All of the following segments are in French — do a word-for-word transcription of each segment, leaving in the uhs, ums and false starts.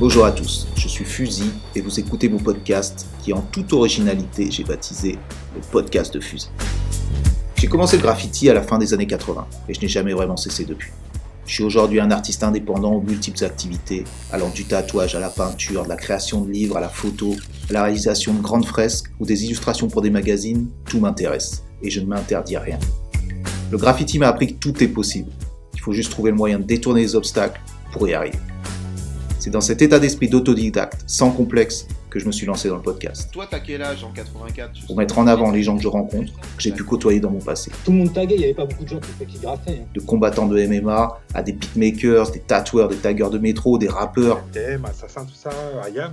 Bonjour à tous, je suis Fuzi et vous écoutez mon podcast qui en toute originalité j'ai baptisé le podcast de Fuzi. J'ai commencé le graffiti à la fin des années quatre-vingt et je n'ai jamais vraiment cessé depuis. Je suis aujourd'hui un artiste indépendant aux multiples activités, allant du tatouage à la peinture, de la création de livres à la photo, à la réalisation de grandes fresques ou des illustrations pour des magazines, tout m'intéresse et je ne m'interdis rien. Le graffiti m'a appris que tout est possible, il faut juste trouver le moyen de détourner les obstacles pour y arriver. C'est dans cet état d'esprit d'autodidacte, sans complexe, que je me suis lancé dans le podcast. Toi, t'as quel âge en quatre-vingt-quatre? Pour mettre en avant les gens que je rencontre, que j'ai pu côtoyer dans mon passé. Tout le monde taguait, il n'y avait pas beaucoup de gens qui graffaient. Hein. De combattants de M M A à des beatmakers, des tatoueurs, des taggeurs de métro, des rappeurs. T M, assassins, tout ça, I A M.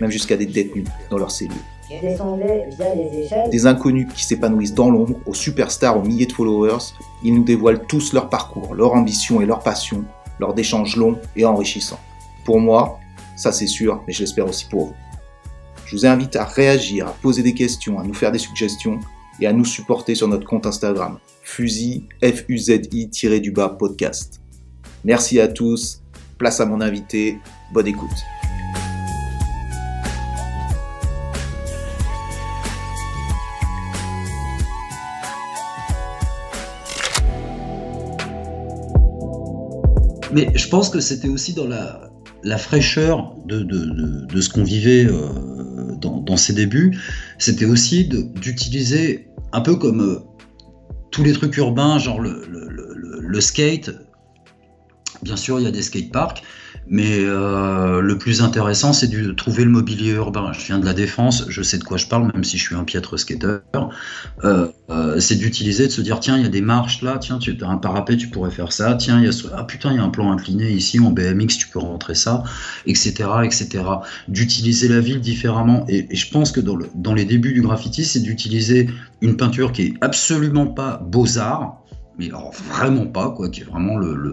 Même jusqu'à des détenus dans leurs cellules. Descendaient via les échelles. Des inconnus qui s'épanouissent dans l'ombre, aux superstars, aux milliers de followers. Ils nous dévoilent tous leur parcours, leur ambition et leur passion, lors d'échanges longs et enrichissants. Pour moi, ça c'est sûr, mais je l'espère aussi pour vous. Je vous invite à réagir, à poser des questions, à nous faire des suggestions et à nous supporter sur notre compte Instagram, Fuzi, F U Z I-du-bas podcast. Merci à tous, place à mon invité, bonne écoute. Mais je pense que c'était aussi dans la... la fraîcheur de, de, de, de ce qu'on vivait euh, dans, dans ses débuts, c'était aussi de, d'utiliser un peu comme euh, tous les trucs urbains, genre le, le, le, le skate. Bien sûr, il y a des skateparks, mais euh, le plus intéressant, c'est de trouver le mobilier urbain. Je viens de la Défense, je sais de quoi je parle, même si je suis un piètre skateur. Euh, euh, c'est d'utiliser, de se dire, tiens, il y a des marches là, tiens, tu as un parapet, tu pourrais faire ça, tiens, y a ce... ah putain, il y a un plan incliné ici, en B M X, tu peux rentrer ça, et cetera, et cetera. D'utiliser la ville différemment. Et, et je pense que dans, le, dans les débuts du graffiti, c'est d'utiliser une peinture qui est absolument pas beaux-arts, mais alors vraiment pas, quoi, qui est vraiment le, le,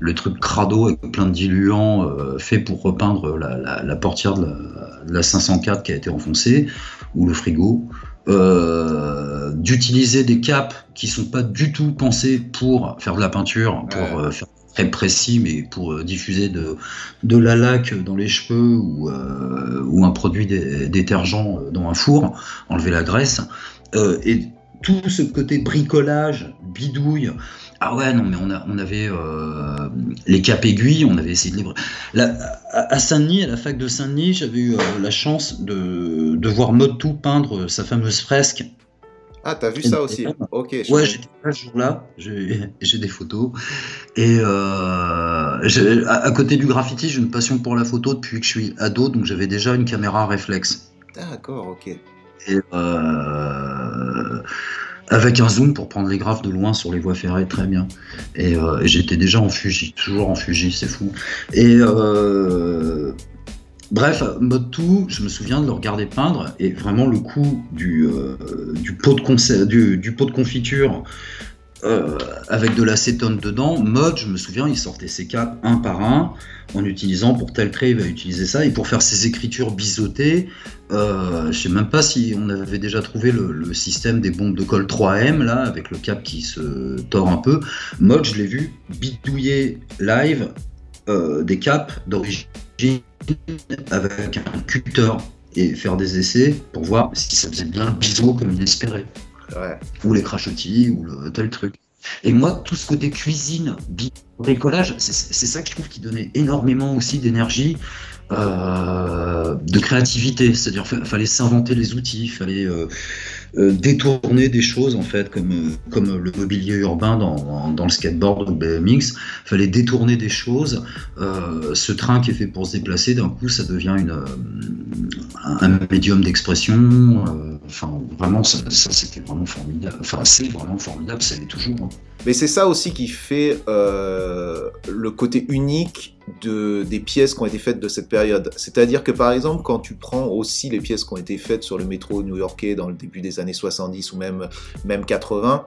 le truc crado avec plein de diluants euh, fait pour repeindre la, la, la portière de la, de la cinq cent quatre qui a été enfoncée, ou le frigo, euh, d'utiliser des capes qui ne sont pas du tout pensées pour faire de la peinture, pour ouais. euh, faire très précis, mais pour euh, diffuser de, de la laque dans les cheveux ou, euh, ou un produit dé- détergent dans un four, enlever la graisse, euh, et tout ce côté bricolage, bidouille. Ah ouais, non, mais on, a, on avait euh, les capes aiguilles, on avait essayé de les... La, à, à Saint-Denis, à la fac de Saint-Denis, j'avais eu euh, la chance de, de voir Motu peindre sa fameuse fresque. Ah, t'as vu et, ça aussi et, Ok. Je ouais, j'étais là ce jour-là, j'ai, j'ai des photos. Et euh, j'ai, à, à côté du graffiti, j'ai une passion pour la photo depuis que je suis ado, donc j'avais déjà une caméra réflexe. D'accord, ok. Et euh, avec un zoom pour prendre les graphes de loin sur les voies ferrées, très bien. Et euh, j'étais déjà en Fuji, toujours en Fuji, c'est fou. Et euh, bref, Motu, je me souviens de le regarder peindre et vraiment le coup du, euh, du, pot, de conser- du, du pot de confiture euh, avec de l'acétone dedans. Mode, je me souviens, il sortait ses capes un par un. En utilisant pour tel trait, il va utiliser ça, et pour faire ses écritures biseautées, euh, je ne sais même pas si on avait déjà trouvé le, le système des bombes de colle trois M, là, avec le cap qui se tord un peu. Mode, je l'ai vu bidouiller live euh, des caps d'origine avec un cutter et faire des essais pour voir si ça faisait bien le biseau comme il espérait, ouais. Ou les crachotis, ou le, tel truc. Et moi, tout ce côté cuisine, bricolage, c'est, c'est ça que je trouve qui donnait énormément aussi d'énergie, euh, de créativité. C'est-à-dire qu'il fallait s'inventer les outils, il fallait euh, euh, détourner des choses, en fait, comme, comme le mobilier urbain dans, dans le skateboard ou le B M X. Il fallait détourner des choses. Euh, ce train qui est fait pour se déplacer, d'un coup, ça devient une, un, un médium d'expression. Euh, Enfin, vraiment, ça, ça c'était vraiment formidable. Enfin, c'est vraiment formidable, ça l'est toujours. Hein. Mais c'est ça aussi qui fait euh, le côté unique de, des pièces qui ont été faites de cette période. C'est-à-dire que, par exemple, quand tu prends aussi les pièces qui ont été faites sur le métro new-yorkais dans le début des années soixante-dix ou même, même quatre-vingts,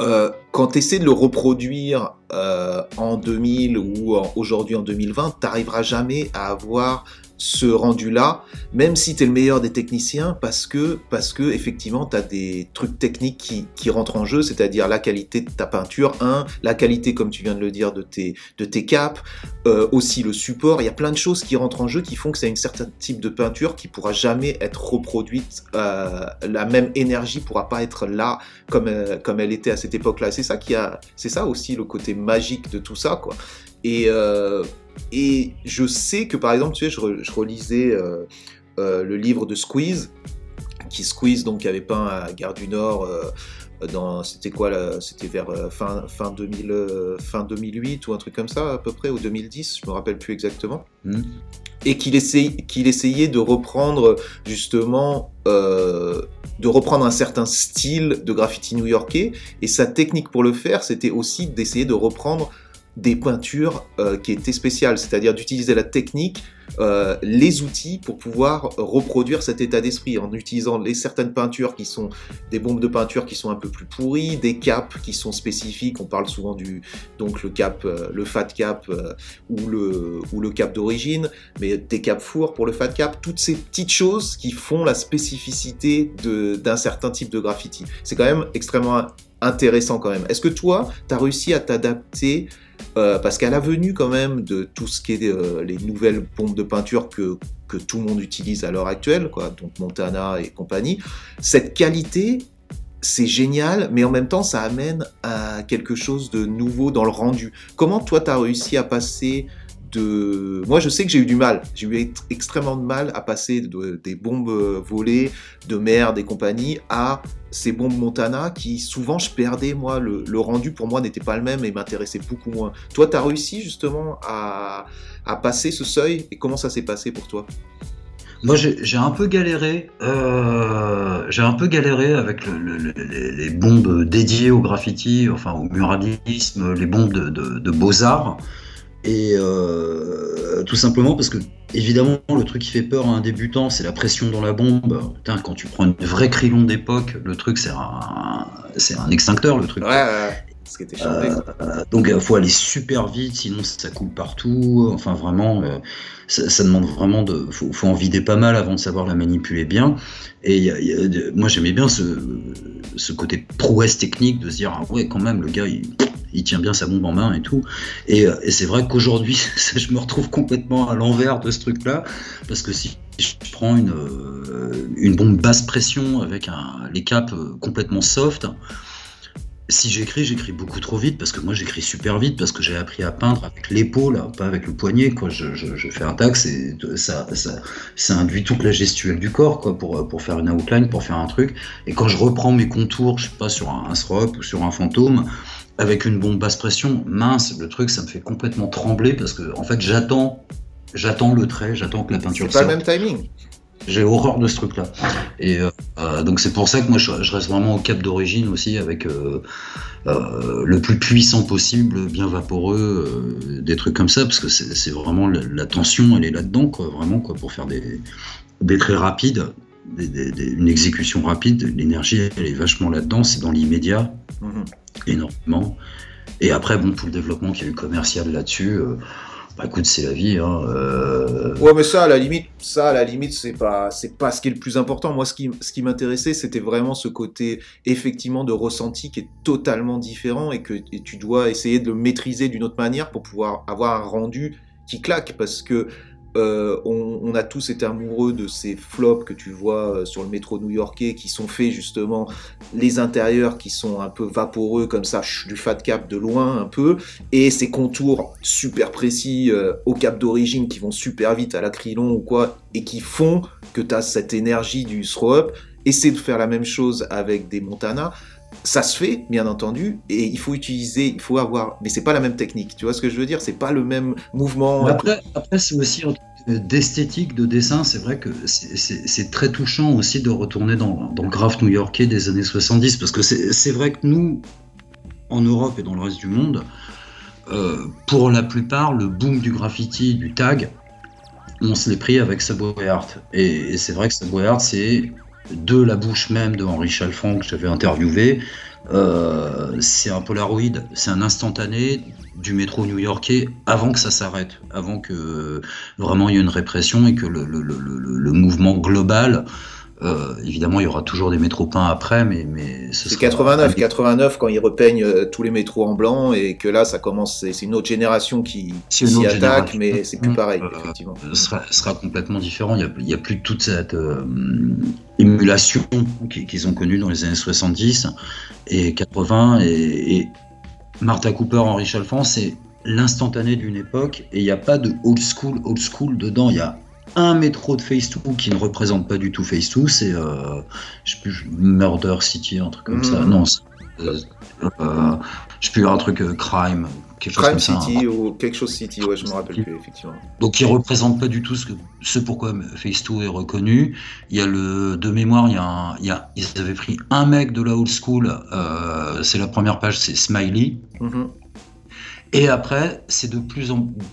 euh, Quand tu essaies de le reproduire euh, en deux mille ou en, aujourd'hui en deux mille vingt, tu n'arriveras jamais à avoir ce rendu-là, même si tu es le meilleur des techniciens, parce que, parce que effectivement, tu as des trucs techniques qui, qui rentrent en jeu, c'est-à-dire la qualité de ta peinture, un, la qualité, comme tu viens de le dire, de tes, de tes capes, euh, aussi le support. Il y a plein de choses qui rentrent en jeu qui font que c'est un certain type de peinture qui ne pourra jamais être reproduite. Euh, la même énergie ne pourra pas être là comme, euh, comme elle était à cette époque-là. C'est ça qui a, c'est ça aussi le côté magique de tout ça, quoi. Et, euh, et je sais que, par exemple, tu sais, je, re, je relisais euh, euh, le livre de Squeeze, qui Squeeze, donc, avait peint à Gare du Nord, euh, dans, c'était quoi, là, c'était vers euh, fin, fin, deux mille, euh, fin deux mille huit ou un truc comme ça, à peu près, ou deux mille dix, je me rappelle plus exactement. Mmh. Et qu'il essayait, qu'il essayait de reprendre, justement, euh, de reprendre un certain style de graffiti new-yorkais. Et sa technique pour le faire, c'était aussi d'essayer de reprendre des peintures euh, qui étaient spéciales, c'est-à-dire d'utiliser la technique, euh, les outils pour pouvoir reproduire cet état d'esprit en utilisant les certaines peintures qui sont des bombes de peinture qui sont un peu plus pourries, des capes qui sont spécifiques. On parle souvent du donc le cap, euh, le fat cap euh, ou le ou le cap d'origine, mais des capes four pour le fat cap. Toutes ces petites choses qui font la spécificité de d'un certain type de graffiti. C'est quand même extrêmement intéressant quand même. Est-ce que toi, tu as réussi à t'adapter euh, parce qu'à la venue quand même de tout ce qui est euh, les nouvelles bombes de peinture que, que tout le monde utilise à l'heure actuelle, quoi, donc Montana et compagnie, cette qualité, c'est génial, mais en même temps, ça amène à quelque chose de nouveau dans le rendu. Comment toi, tu as réussi à passer de... Moi, je sais que j'ai eu du mal. J'ai eu extrêmement de mal à passer de, des bombes volées, de merde et compagnie, à ces bombes Montana qui, souvent, je perdais, moi. Le, le rendu, pour moi, n'était pas le même et m'intéressait beaucoup moins. Toi, tu as réussi, justement, à, à passer ce seuil. Et comment ça s'est passé pour toi ? Moi, j'ai, j'ai un peu galéré. Euh, j'ai un peu galéré avec le, le, le, les bombes dédiées au graffiti, enfin, au muralisme, les bombes de, de, de beaux-arts. Et euh, tout simplement parce que, évidemment, le truc qui fait peur à un débutant, c'est la pression dans la bombe. Putain, quand tu prends une vraie Krylon d'époque, le truc, c'est un, c'est un extincteur, le truc. Ouais, ouais, ce qui était chargé. Euh, donc, il faut aller super vite, sinon ça coule partout. Enfin, vraiment, euh, ça, ça demande vraiment de... Il faut, faut en vider pas mal avant de savoir la manipuler bien. Et y a, y a, moi, j'aimais bien ce, ce côté prouesse technique de se dire, ah ouais, quand même, le gars, il... il tient bien sa bombe en main et tout. Et, et c'est vrai qu'aujourd'hui, je me retrouve complètement à l'envers de ce truc-là, parce que si je prends une, une bombe basse pression avec un, les capes complètement soft, si j'écris, j'écris beaucoup trop vite, parce que moi j'écris super vite, parce que j'ai appris à peindre avec l'épaule, pas avec le poignet, quoi. Je, je, je fais un taxe et ça, ça, ça induit toute la gestuelle du corps, quoi, pour, pour faire une outline, pour faire un truc. Et quand je reprends mes contours, je sais pas, sur un, un srop ou sur un fantôme, avec une bombe basse pression, mince, le truc, ça me fait complètement trembler parce que, en fait, j'attends, j'attends le trait, j'attends que la peinture sorte. C'est pas sorte. Le même timing. J'ai horreur de ce truc-là. Et euh, donc, c'est pour ça que moi, je, je reste vraiment au cap d'origine aussi, avec euh, euh, le plus puissant possible, bien vaporeux, euh, des trucs comme ça, parce que c'est, c'est vraiment la, la tension, elle est là-dedans, quoi, vraiment, quoi, pour faire des, des traits rapides, des, des, des, une exécution rapide. L'énergie, elle est vachement là-dedans, c'est dans l'immédiat. Mm-hmm. Énormément. Et après, bon, pour le développement qu'il y a eu commercial là-dessus, euh, bah écoute, c'est la vie, hein, euh... ouais, mais ça à la limite ça à la limite c'est pas c'est pas ce qui est le plus important. Moi, ce qui ce qui m'intéressait, c'était vraiment ce côté effectivement de ressenti qui est totalement différent et que et tu dois essayer de le maîtriser d'une autre manière pour pouvoir avoir un rendu qui claque, parce que Euh, on, on a tous été amoureux de ces flops que tu vois euh, sur le métro new-yorkais, qui sont faits justement, les intérieurs qui sont un peu vaporeux comme ça, du fat cap de loin un peu, et ces contours super précis euh, au cap d'origine qui vont super vite à la Krylon ou quoi, et qui font que tu as cette énergie du throw-up. Essayer de faire la même chose avec des Montana, ça se fait, bien entendu, et il faut utiliser, il faut avoir, mais c'est pas la même technique, tu vois ce que je veux dire, c'est pas le même mouvement. Après, après c'est aussi en termes d'esthétique, de dessin, c'est vrai que c'est, c'est, c'est très touchant aussi de retourner dans, dans le graff new-yorkais des années soixante-dix, parce que c'est, c'est vrai que nous, en Europe et dans le reste du monde, euh, pour la plupart, le boom du graffiti, du tag, on se l'est pris avec Subway Art, et, et c'est vrai que Subway Art, c'est de la bouche même de Henry Chalfant que j'avais interviewé. Euh, c'est un Polaroid, c'est un instantané du métro new-yorkais avant que ça s'arrête, avant que euh, vraiment il y ait une répression et que le, le, le, le mouvement global, euh, évidemment il y aura toujours des métros peints après, mais, mais ce c'est quatre-vingt-neuf, quatre-vingt-neuf quand ils repeignent tous les métros en blanc et que là ça commence, c'est, c'est une autre génération qui s'y attaque, génération. Mais c'est plus pareil, euh, effectivement. Ce sera, sera complètement différent, il n'y a, a plus toute cette... Euh, émulation qu'ils ont connue dans les années soixante-dix et quatre-vingts, et, et Martha Cooper, Henry Chalfant, c'est l'instantané d'une époque, et il n'y a pas de old school, old school dedans, il y a un métro de Phase deux qui ne représente pas du tout Phase deux, c'est euh, je sais plus, Murder City, un truc comme mmh. ça, non, euh, euh, je sais plus, un truc euh, crime, quelque chose Crime comme City ça, hein. ou quelque chose City, ouais, je me rappelle plus, effectivement. Donc, il ne représente pas du tout ce, que, ce pourquoi Phase deux est reconnu. Il y a le, de mémoire, il y a un, il y a, ils avaient pris un mec de la old school, euh, c'est la première page, c'est Smiley. Mm-hmm. Et après, c'est de plus en plus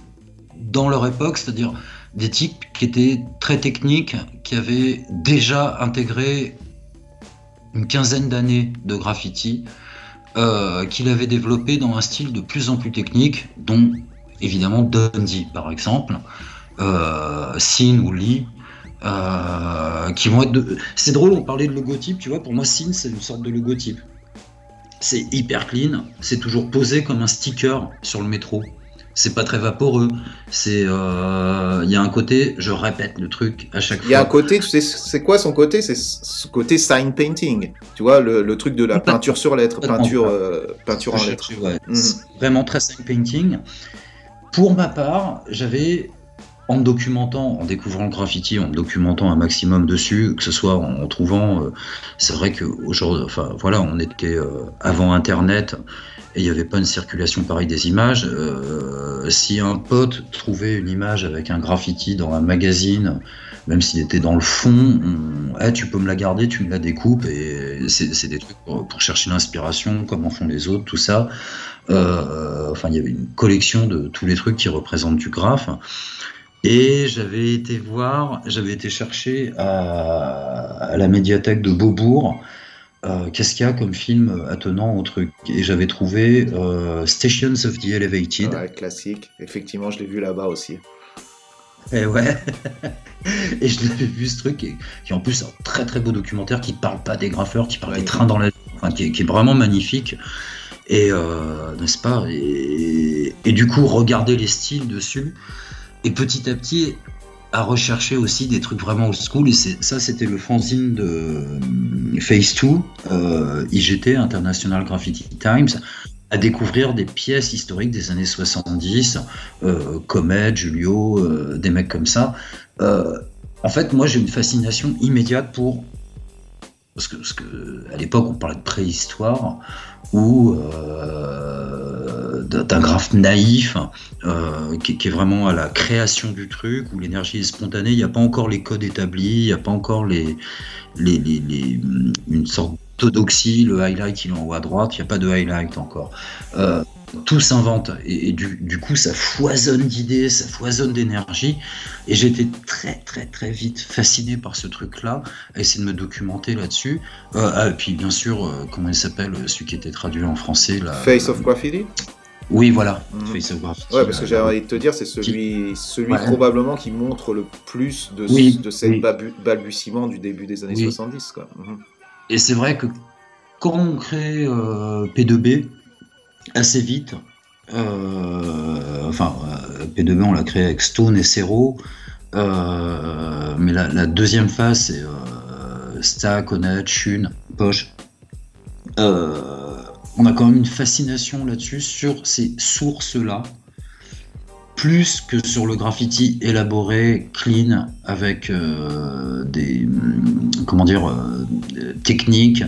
dans leur époque, c'est-à-dire des types qui étaient très techniques, qui avaient déjà intégré une quinzaine d'années de graffiti. Euh, qu'il avait développé dans un style de plus en plus technique, dont évidemment Dundee par exemple, euh, Sin ou Lee, euh, qui vont être de... C'est drôle, on parlait de logotype, tu vois, pour moi Sin c'est une sorte de logotype. C'est hyper clean, c'est toujours posé comme un sticker sur le métro. C'est pas très vaporeux, c'est il euh, y a un côté, je répète le truc à chaque fois. Il y a un côté, tu sais, c'est quoi son côté? C'est ce côté sign painting, tu vois, le, le truc de la peinture sur lettre, peinture, euh, peinture en lettres. Ouais. Mmh. C'est vraiment très sign painting. Pour ma part, j'avais, en me documentant, en découvrant le graffiti, en me documentant un maximum dessus, que ce soit en, en trouvant, euh, c'est vrai qu'aujourd'hui, enfin voilà, on était euh, avant Internet, et il n'y avait pas une circulation pareille des images. Euh, si un pote trouvait une image avec un graffiti dans un magazine, même s'il était dans le fond, on, hey, tu peux me la garder, tu me la découpes, et c'est, c'est des trucs pour, pour chercher l'inspiration, comment font les autres, tout ça. Euh, enfin, il y avait une collection de tous les trucs qui représentent du graphe. Et j'avais été voir, j'avais été chercher à, à la médiathèque de Beaubourg, Euh, qu'est-ce qu'il y a comme film attenant au truc, et j'avais trouvé euh, Stations of the Elevated. Ouais, classique, effectivement je l'ai vu là-bas aussi. Et ouais, et je l'avais vu ce truc, et, qui est en plus un très très beau documentaire qui parle pas des graffeurs, qui parle ouais, des trains dans la... Enfin, qui, est, qui est vraiment magnifique, et euh, n'est-ce pas, et, et du coup regarder les styles dessus, et petit à petit... à rechercher aussi des trucs vraiment old school, et c'est, ça c'était le fanzine de Phase deux, euh, I G T, International Graffiti Times, à découvrir des pièces historiques des années soixante-dix, euh, Comet, Julio, euh, des mecs comme ça. Euh, en fait, moi j'ai une fascination immédiate pour, parce que, parce que à l'époque on parlait de préhistoire, ou euh, d'un graphe naïf euh, qui, qui est vraiment à la création du truc, où l'énergie est spontanée, il n'y a pas encore les codes établis, il n'y a pas encore les, les, les, les, une sorte d'orthodoxie, le highlight il est en haut à droite, il n'y a pas de highlight encore. Euh, tout s'invente, et, et du, du coup ça foisonne d'idées, ça foisonne d'énergie, et j'étais très très très vite fasciné par ce truc là, à essayer de me documenter là-dessus. Euh, ah, et puis bien sûr, euh, comment il s'appelle, celui qui était traduit en français là, Face euh, of Graffiti. Oui, voilà, mmh. Face of Graffiti. Ouais, parce que j'ai envie de te dire, c'est celui, qui... celui ouais. probablement qui montre le plus de, oui, ce, de ces oui. babu- balbutiements du début des années oui. soixante-dix, quoi. Mmh. Et c'est vrai que quand on crée euh, P deux B, assez vite, euh, enfin euh, P deux B on l'a créé avec Stone et Cero, euh, mais la, la deuxième phase c'est euh, Stack, Honneth, Shun, Poche, euh, on a quand même une fascination là-dessus, sur ces sources-là, plus que sur le graffiti élaboré, clean, avec euh, des, comment dire, euh, techniques,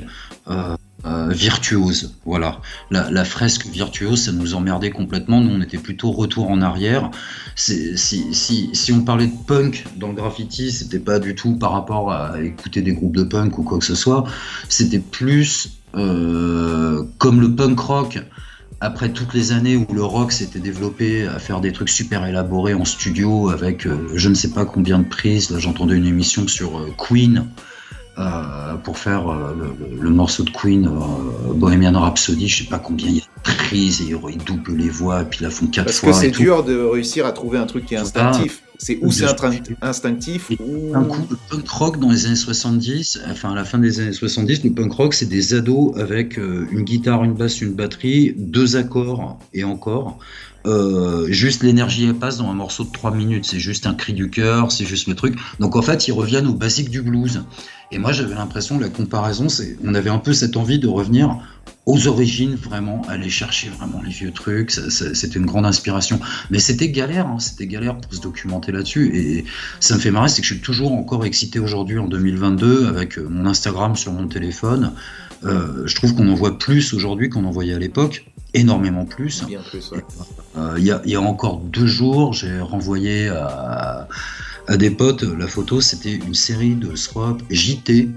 euh, Euh, virtuose, voilà. La, la fresque virtuose, ça nous emmerdait complètement. Nous, on était plutôt retour en arrière. C'est, si, si, si on parlait de punk dans le graffiti, c'était pas du tout par rapport à écouter des groupes de punk ou quoi que ce soit. C'était plus euh, comme le punk rock. Après toutes les années où le rock s'était développé à faire des trucs super élaborés en studio avec euh, je ne sais pas combien de prises. Là, j'entendais une émission sur euh, Queen. euh, pour faire euh, le, le morceau de Queen, euh, Bohemian Rhapsody, je sais pas combien il y a de prises, et ils doublent les voix, et puis ils la font quatre Parce fois. Parce que c'est dur de réussir à trouver un truc qui est instinctif. Ah, c'est où c'est intrinsèque, instinctif ou... Un coup, le punk rock dans les années soixante-dix, enfin à la fin des années soixante-dix, le punk rock, c'est des ados avec euh, une guitare, une basse, une batterie, deux accords et encore. Euh, juste l'énergie elle passe dans un morceau de trois minutes, c'est juste un cri du cœur, c'est juste le truc. Donc en fait ils reviennent aux basiques du blues, et moi j'avais l'impression que la comparaison c'est, on avait un peu cette envie de revenir aux origines, vraiment aller chercher vraiment les vieux trucs, ça, ça, c'était une grande inspiration, mais c'était galère hein, c'était galère pour se documenter là-dessus, et ça me fait marrer, c'est que je suis toujours encore excité aujourd'hui en deux mille vingt-deux avec mon Instagram sur mon téléphone. Euh, je trouve qu'on en voit plus aujourd'hui qu'on en voyait à l'époque, énormément plus. Bien plus, ouais. Euh, y a, y a encore deux jours, j'ai renvoyé à, à des potes la photo, c'était une série de swaps J T,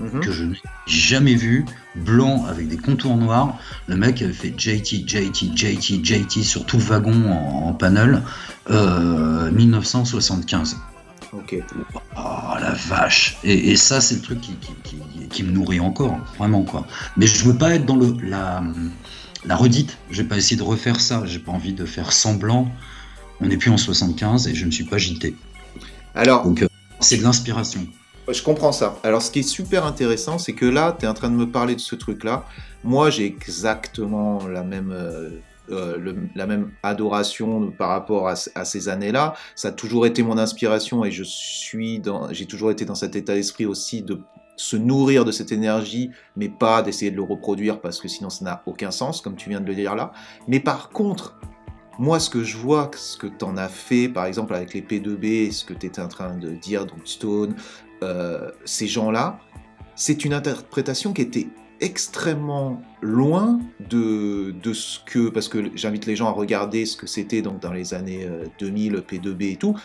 mm-hmm, que je n'ai jamais vue, blanc avec des contours noirs. Le mec avait fait J T, J T, J T, J T sur tout le wagon en, en panel, euh, dix-neuf cent soixante-quinze. Ok. Oh la vache. Et, et ça, c'est le truc qui, qui, qui, qui me nourrit encore, vraiment quoi. Mais je veux pas être dans le la La redite, j'ai pas essayé de refaire ça, j'ai pas envie de faire semblant. On n'est plus en soixante-quinze et je ne suis pas J T. Alors, donc, euh, c'est de l'inspiration. Je comprends ça. Alors, ce qui est super intéressant, c'est que là, tu es en train de me parler de ce truc-là. Moi, j'ai exactement la même, euh, le, la même adoration par rapport à, à ces années-là. Ça a toujours été mon inspiration et je suis dans, j'ai toujours été dans cet état d'esprit aussi de se nourrir de cette énergie, mais pas d'essayer de le reproduire parce que sinon ça n'a aucun sens, comme tu viens de le dire là. Mais par contre, moi ce que je vois, ce que t'en as fait, par exemple avec les P deux B, ce que t'étais en train de dire, donc Stone, euh, ces gens-là, c'est une interprétation qui était extrêmement loin de, de ce que... Parce que j'invite les gens à regarder ce que c'était donc dans les années deux mille, P deux B et tout.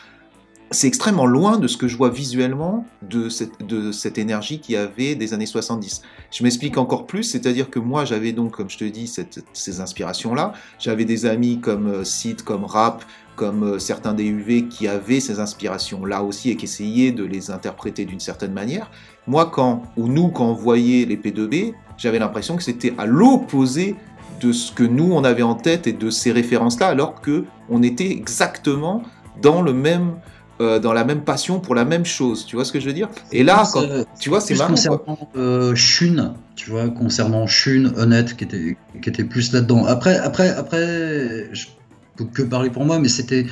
C'est extrêmement loin de ce que je vois visuellement de cette, de cette énergie qu'il y avait des années soixante-dix. Je m'explique encore plus, c'est-à-dire que moi j'avais donc, comme je te dis, cette, ces inspirations-là. J'avais des amis comme Sid, comme Rap, comme certains D U V qui avaient ces inspirations-là aussi et qui essayaient de les interpréter d'une certaine manière. Moi, quand, ou nous, quand on voyait les P deux B, j'avais l'impression que c'était à l'opposé de ce que nous on avait en tête et de ces références-là, alors qu'on était exactement dans le même... Euh, dans la même passion pour la même chose, tu vois ce que je veux dire? Et là, quand, euh, tu vois, c'est marrant. Concernant euh, Shun, tu vois, concernant Shun Honneth, qui était qui était plus là-dedans. Après, après, après, je peux que parler pour moi, mais c'était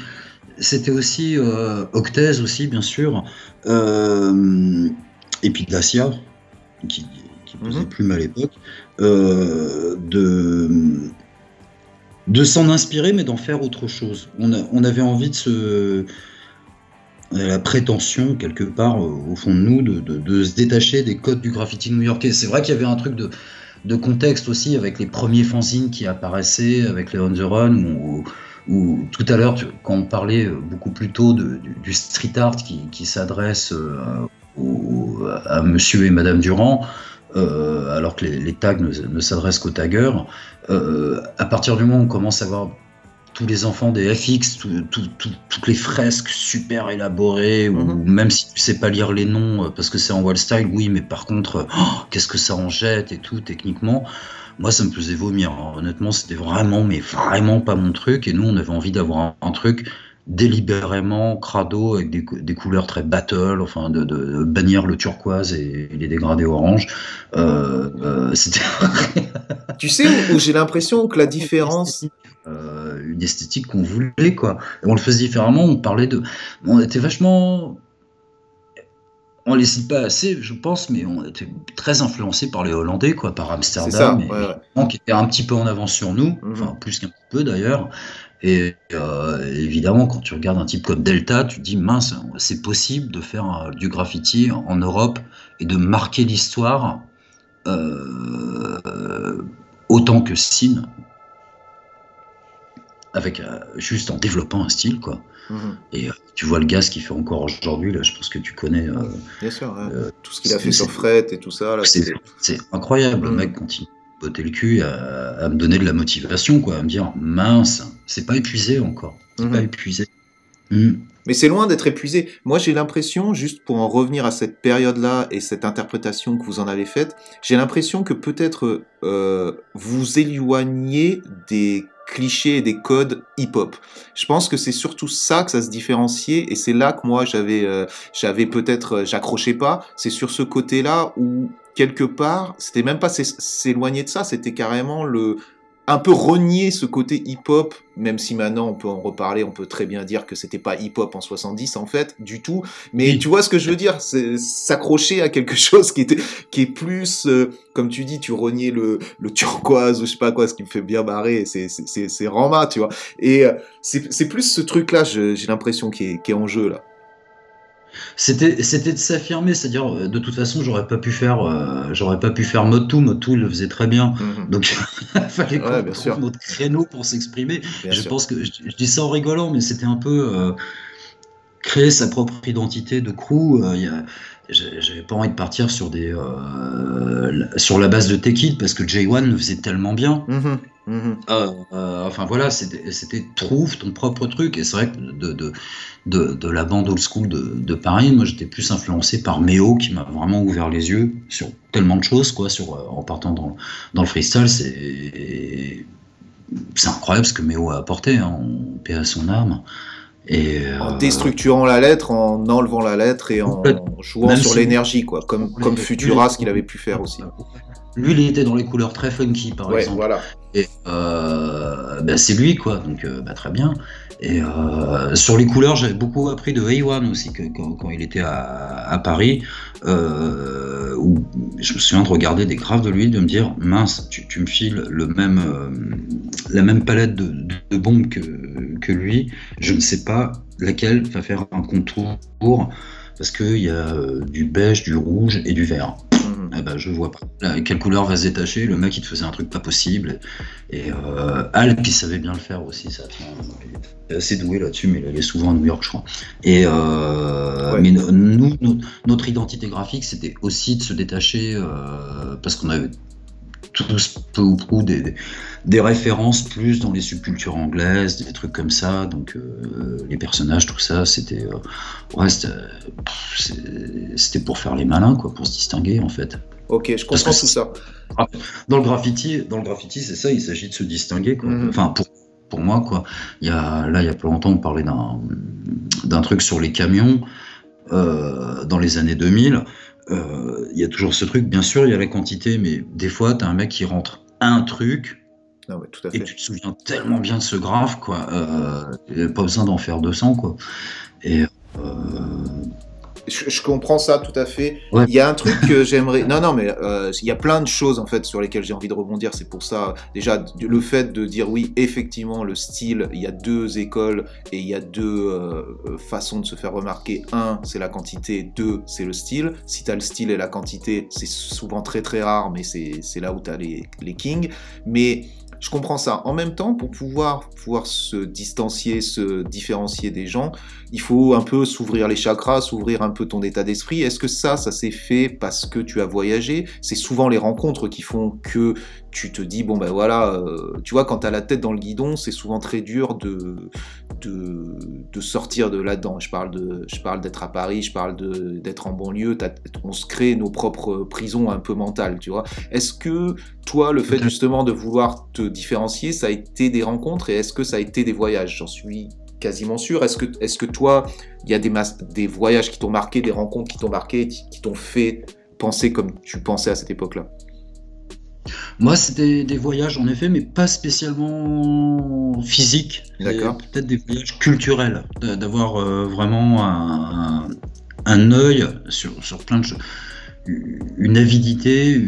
c'était aussi euh, Octez aussi, bien sûr, euh, et puis Dacia, qui qui posait mm-hmm. plume à l'époque, euh, de de s'en inspirer, mais d'en faire autre chose. On a, on avait envie de se la prétention, quelque part, au fond de nous, de, de, de se détacher des codes du graffiti new-yorkais. C'est vrai qu'il y avait un truc de, de contexte aussi, avec les premiers fanzines qui apparaissaient, avec les On The Run, où, où, où tout à l'heure, tu, quand on parlait beaucoup plus tôt de, du, du street art qui, qui s'adresse à, au, à monsieur et madame Durand, euh, alors que les, les tags ne, ne s'adressent qu'aux taggeurs, euh, à partir du moment où on commence à voir tous les enfants des F X, tout, tout, tout, toutes les fresques super élaborées, ou mm-hmm. même si tu sais pas lire les noms parce que c'est en wall style, oui, mais par contre, oh, qu'est-ce que ça en jette et tout, techniquement, moi ça me faisait vomir. Alors, honnêtement, c'était vraiment, mais vraiment pas mon truc, et nous on avait envie d'avoir un, un truc délibérément crado, avec des, des couleurs très battle, enfin de, de, de bannir le turquoise et, et les dégradés orange. Euh, euh, c'était... Tu sais, où, où j'ai l'impression que la différence... Euh, une esthétique qu'on voulait, quoi. Et on le faisait différemment, on parlait de... On était vachement... On les cite pas assez, je pense, mais on était très influencés par les Hollandais, quoi, par Amsterdam. C'est ça, et, ouais, ouais. Qui était un petit peu en avance sur nous, mm-hmm. enfin plus qu'un peu d'ailleurs. Et euh, évidemment, quand tu regardes un type comme Delta, tu te dis, mince, c'est possible de faire un, du graffiti en, en Europe et de marquer l'histoire euh, autant que Sin, avec euh, juste en développant un style, quoi. Mmh. Et euh, tu vois le gars, ce qu'il fait encore aujourd'hui, là, je pense que tu connais. Euh, Bien sûr, ouais. euh, tout ce qu'il a fait sur Fret et tout ça. Là, c'est, c'est... c'est incroyable, mmh. le mec continue à botter le cul, à, à me donner de la motivation, quoi, à me dire, mince, c'est pas épuisé encore, c'est mmh. pas épuisé. Mmh. Mais c'est loin d'être épuisé. Moi, j'ai l'impression, juste pour en revenir à cette période-là et cette interprétation que vous en avez faite, j'ai l'impression que peut-être euh, vous éloignez des clichés et des codes hip-hop. Je pense que c'est surtout ça que ça se différenciait, et c'est là que moi, j'avais euh, j'avais peut-être... Euh, j'accrochais pas. C'est sur ce côté-là où, quelque part, c'était même pas s'éloigner de ça, c'était carrément le... un peu renier ce côté hip-hop, même si maintenant on peut en reparler, on peut très bien dire que c'était pas hip-hop en soixante-dix en fait, du tout, mais oui. Tu vois ce que je veux dire, c'est s'accrocher à quelque chose qui était, qui est plus, euh, comme tu dis, tu reniais le, le turquoise, ou je sais pas quoi, ce qui me fait bien marrer, c'est, c'est, c'est, c'est Rama, tu vois, et euh, c'est, c'est plus ce truc-là, je, j'ai l'impression, qui est, qui est en jeu, là. C'était, c'était de s'affirmer, c'est-à-dire de toute façon j'aurais pas pu faire, euh, j'aurais pas pu faire Motu, Motu le faisait très bien, mm-hmm. donc il fallait qu'on ouais, trouve notre créneau pour s'exprimer. Bien je sûr. pense que je, je dis ça en rigolant, mais c'était un peu euh, créer sa propre identité de crew. Euh, y a, j'avais pas envie de partir sur des euh, sur la base de Take It parce que J un le faisait tellement bien. Mm-hmm. Mmh. Euh, euh, enfin voilà, c'était, c'était trouve ton propre truc, et c'est vrai que de, de, de, de la bande old school de, de Paris, moi j'étais plus influencé par Méo qui m'a vraiment ouvert les yeux sur tellement de choses quoi, sur, en partant dans, dans le freestyle. C'est, c'est incroyable ce que Méo a apporté, hein, on paie à son âme. Et en euh... déstructurant la lettre, en enlevant la lettre et en jouant même sur si l'énergie, quoi, comme, comme Futura, ce qu'il avait pu faire aussi. Lui, il était dans les couleurs très funky, par ouais, exemple. Voilà. Et euh, bah, c'est lui, quoi. Donc, euh, bah, très bien. Et euh, sur les couleurs, j'avais beaucoup appris de A un aussi, que, quand, quand il était à, à Paris, euh, où je me souviens de regarder des graves de lui, de me dire, mince, tu, tu me files le même, euh, la même palette de, de, de bombes que, que lui. Je ne sais pas laquelle va faire un contour, parce qu'il y a du beige, du rouge et du vert. Ah bah, je vois pas. Là, quelle couleur va se détacher? Le mec, il te faisait un truc pas possible. Et euh, Alp, il savait bien le faire aussi, ça. Il est assez doué là-dessus, mais il est souvent à New York, je crois. Et euh, ouais. Mais no, nous, no, notre identité graphique, c'était aussi de se détacher, euh, parce qu'on avait tous peu ou prou des, des, des références plus dans les subcultures anglaises, des trucs comme ça. Donc euh, les personnages, tout ça, c'était, euh, ouais, c'était, euh, c'était pour faire les malins, quoi, pour se distinguer en fait. Ok, je comprends tout ça. Dans le graffiti, dans le graffiti, c'est ça, il s'agit de se distinguer, quoi. Mmh. Enfin, pour, pour moi, quoi. Il y a, là, il y a pas longtemps, on parlait d'un, d'un truc sur les camions euh, dans les années deux mille. Il euh, y a toujours ce truc, bien sûr, il y a la quantité, mais des fois, t'as un mec qui rentre un truc, ah ouais, tout à fait. Et tu te souviens tellement bien de ce graphe, quoi. Euh, pas besoin d'en faire deux cents, quoi. Et... Euh... Je, je comprends ça tout à fait. Ouais. Il y a un truc que j'aimerais. Non, non, mais euh, il y a plein de choses en fait sur lesquelles j'ai envie de rebondir. C'est pour ça, déjà, le fait de dire oui, effectivement, le style, il y a deux écoles et il y a deux euh, façons de se faire remarquer. Un, c'est la quantité. Deux, c'est le style. Si t'as le style et la quantité, c'est souvent très très rare, mais c'est, c'est là où t'as les, les kings. Mais je comprends ça. En même temps, pour pouvoir, pouvoir se distancier, se différencier des gens, il faut un peu s'ouvrir les chakras, s'ouvrir un peu ton état d'esprit. Est-ce que ça, ça s'est fait parce que tu as voyagé? C'est souvent les rencontres qui font que tu te dis, bon ben voilà, euh, tu vois, quand t'as la tête dans le guidon, c'est souvent très dur de, de, de sortir de là-dedans. Je parle, de, je parle d'être à Paris, je parle de, d'être en banlieue, on se crée nos propres prisons un peu mentales, tu vois. Est-ce que toi, le fait justement de vouloir te différencier, ça a été des rencontres, et est-ce que ça a été des voyages? J'en suis quasiment sûr. Est-ce que, est-ce que toi, il y a des, mas- des voyages qui t'ont marqué, des rencontres qui t'ont marqué, qui, qui t'ont fait penser comme tu pensais à cette époque-là? Moi, c'était des voyages en effet, mais pas spécialement physiques. D'accord. Peut-être des voyages culturels, d'avoir euh, vraiment un, un œil sur, sur plein de choses. Une avidité,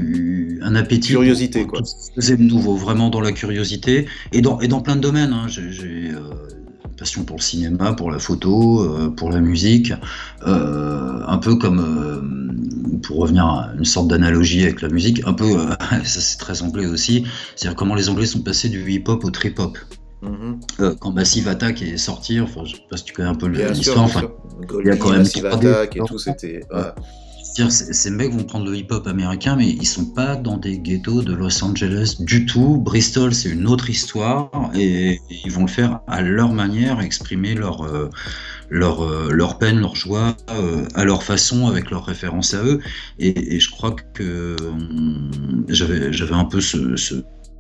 un appétit, curiosité, quoi. C'est de nouveau, vraiment dans la curiosité et dans et dans plein de domaines. Hein. J'ai, j'ai euh, une passion pour le cinéma, pour la photo, euh, pour la musique, euh, un peu comme euh, pour revenir à une sorte d'analogie avec la musique, un peu euh, ça c'est très anglais aussi. C'est-à-dire comment les Anglais sont passés du hip-hop au trip-hop. Mm-hmm. Euh, quand Massive Attack est sorti, enfin je sais pas si tu connais un peu bien l'histoire, sûr, enfin il y a quand même Massive Attack et tout, c'était. Ouais. Ouais. C'est-à-dire, ces mecs vont prendre le hip-hop américain, mais ils sont pas dans des ghettos de Los Angeles du tout. Bristol, c'est une autre histoire, et ils vont le faire à leur manière, exprimer leur, euh, leur, euh, leur peine, leur joie, euh, à leur façon, avec leurs références à eux. Et, et je crois que j'avais j'avais un peu ce... ce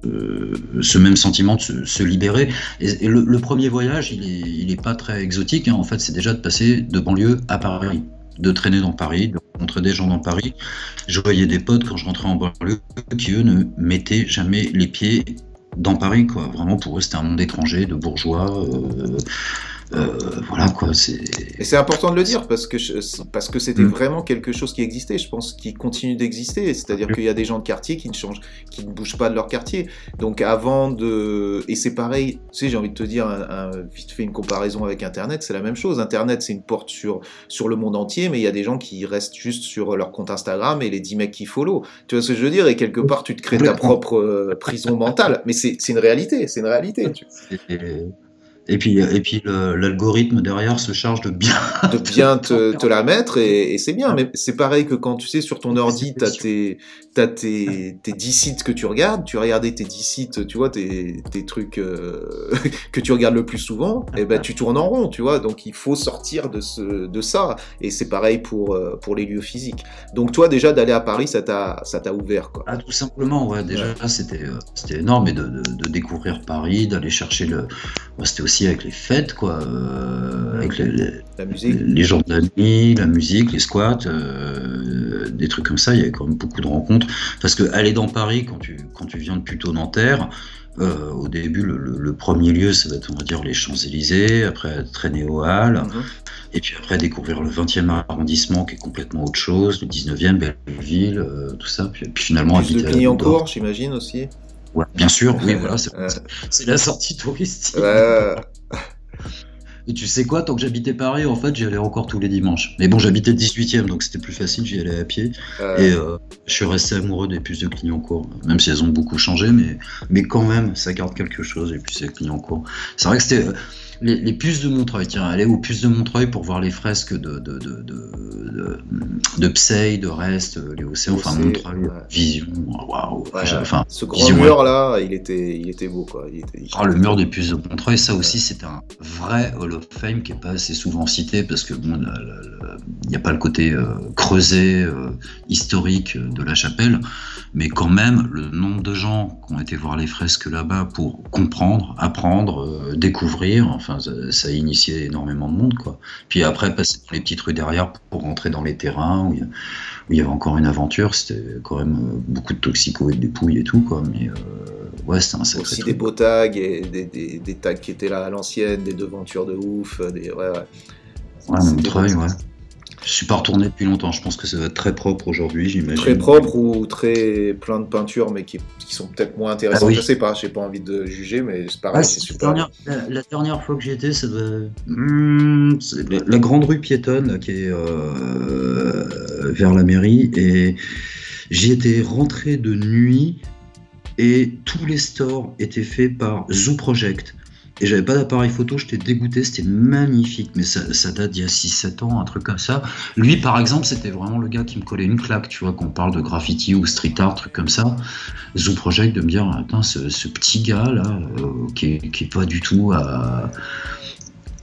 Euh, ce même sentiment de se, se libérer. Et, et le, le premier voyage, il est, il est pas très exotique, hein. En fait, c'est déjà de passer de banlieue à Paris, de traîner dans Paris, de rencontrer des gens dans Paris. Je voyais des potes quand je rentrais en banlieue qui, eux, ne mettaient jamais les pieds dans Paris, quoi. Vraiment, pour eux, c'était un monde étranger, de bourgeois. Euh, euh, voilà, quoi. C'est... Et c'est important de le dire, parce que, je, parce que c'était mmh. vraiment quelque chose qui existait, je pense, qui continue d'exister. C'est-à-dire mmh. qu'il y a des gens de quartier qui ne changent, qui ne bougent pas de leur quartier. Donc, avant de... Et c'est pareil, tu sais, j'ai envie de te dire, un, un, vite fait, une comparaison avec Internet, c'est la même chose. Internet, c'est une porte sur, sur le monde entier, mais il y a des gens qui restent juste sur leur compte Instagram et les dix mecs qui follow. Tu vois ce que je veux dire? Et quelque part, tu te crées ta propre euh, prison mentale. Mais c'est, c'est une réalité, c'est une réalité. Tu vois. Et puis, et puis le, l'algorithme derrière se charge de bien, de bien te, te la mettre, et, et c'est bien. Mais c'est pareil que quand tu sais, sur ton ordi, t'as tes, t'as tes, tes dix sites que tu regardes, tu regardais tes dix sites, tu vois, tes, tes trucs euh, que tu regardes le plus souvent, et ben tu tournes en rond, tu vois. Donc il faut sortir de, ce, de ça. Et c'est pareil pour, pour les lieux physiques. Donc toi, déjà, d'aller à Paris, ça t'a, ça t'a ouvert, quoi. Ah, tout simplement, ouais. Déjà, ouais. C'était, c'était énorme, et de, de, de découvrir Paris, d'aller chercher le. Bah, c'était aussi avec les fêtes, quoi, euh, avec les, les, la musique. Les jours de la nuit, la musique, les squats, euh, des trucs comme ça. Il y avait quand même beaucoup de rencontres, parce que aller dans Paris quand tu quand tu viens de plutôt Nanterre, euh, au début le, le, le premier lieu, ça va être, on va dire, les Champs-Élysées, après traîner aux Halles, mmh. et puis après découvrir le vingtième arrondissement qui est complètement autre chose, le dix-neuvième, Belleville, euh, tout ça, puis, puis finalement habiter à Clignancourt, j'imagine aussi. Ouais, bien sûr, oui, voilà, c'est, c'est la sortie touristique. Ouais. Et tu sais quoi, tant que j'habitais Paris, en fait, j'y allais encore tous les dimanches. Mais bon, j'habitais le dix-huitième, donc c'était plus facile, j'y allais à pied. Euh... Et euh, je suis resté amoureux des puces de Clignancourt, même si elles ont beaucoup changé, mais, mais quand même, ça garde quelque chose, les puces de Clignancourt. C'est vrai que c'était... Euh, Les, les puces de Montreuil, tiens, aller aux puces de Montreuil pour voir les fresques de, de, de, de, de, de Pseille, de Reste, les océans, enfin Montreuil, ouais. Vision, waouh. Wow, ouais, ce grand Vision, mur là, il était, il était beau, quoi. Il était, il... Ah, le mur des puces de Montreuil, ça aussi, ouais. C'est un vrai Hall of Fame qui n'est pas assez souvent cité, parce que bon, il n'y a pas le côté euh, creusé, euh, historique de La Chapelle, mais quand même, le nombre de gens qui ont été voir les fresques là-bas pour comprendre, apprendre, euh, découvrir, enfin, Ça, ça a initié énormément de monde, quoi. Puis après, passer dans les petites rues derrière pour rentrer dans les terrains où il y, a, où il y avait encore une aventure. C'était quand même beaucoup de toxicos et de dépouilles et tout, quoi. Mais euh, ouais, c'était un sacré aussi truc. Des beaux tags, et des, des, des tags qui étaient là à l'ancienne, des devantures de ouf. Des, ouais, ouais. Ouais, Montreuil, ouais. Je suis pas retourné depuis longtemps, je pense que ça va être très propre aujourd'hui, j'imagine. Très propre ou très plein de peintures, mais qui, qui sont peut-être moins intéressantes, ah oui. Je sais pas, j'ai pas envie de juger, mais c'est pareil, ah, c'est, c'est super. Dernière, la, la dernière fois que j'y étais, ça devait... Mmh, c'est la, la grande rue piétonne, là, qui est euh, vers la mairie, et j'y étais rentré de nuit, et tous les stores étaient faits par Zoo Project. Et j'avais pas d'appareil photo, j'étais dégoûté, c'était magnifique, mais ça, ça date d'il y a six sept ans, un truc comme ça. Lui, par exemple, c'était vraiment le gars qui me collait une claque, tu vois, qu'on parle de graffiti ou street art, truc comme ça. Zoo Project, de me dire, attends, ce, ce petit gars, là, euh, qui, est, qui est pas du tout à...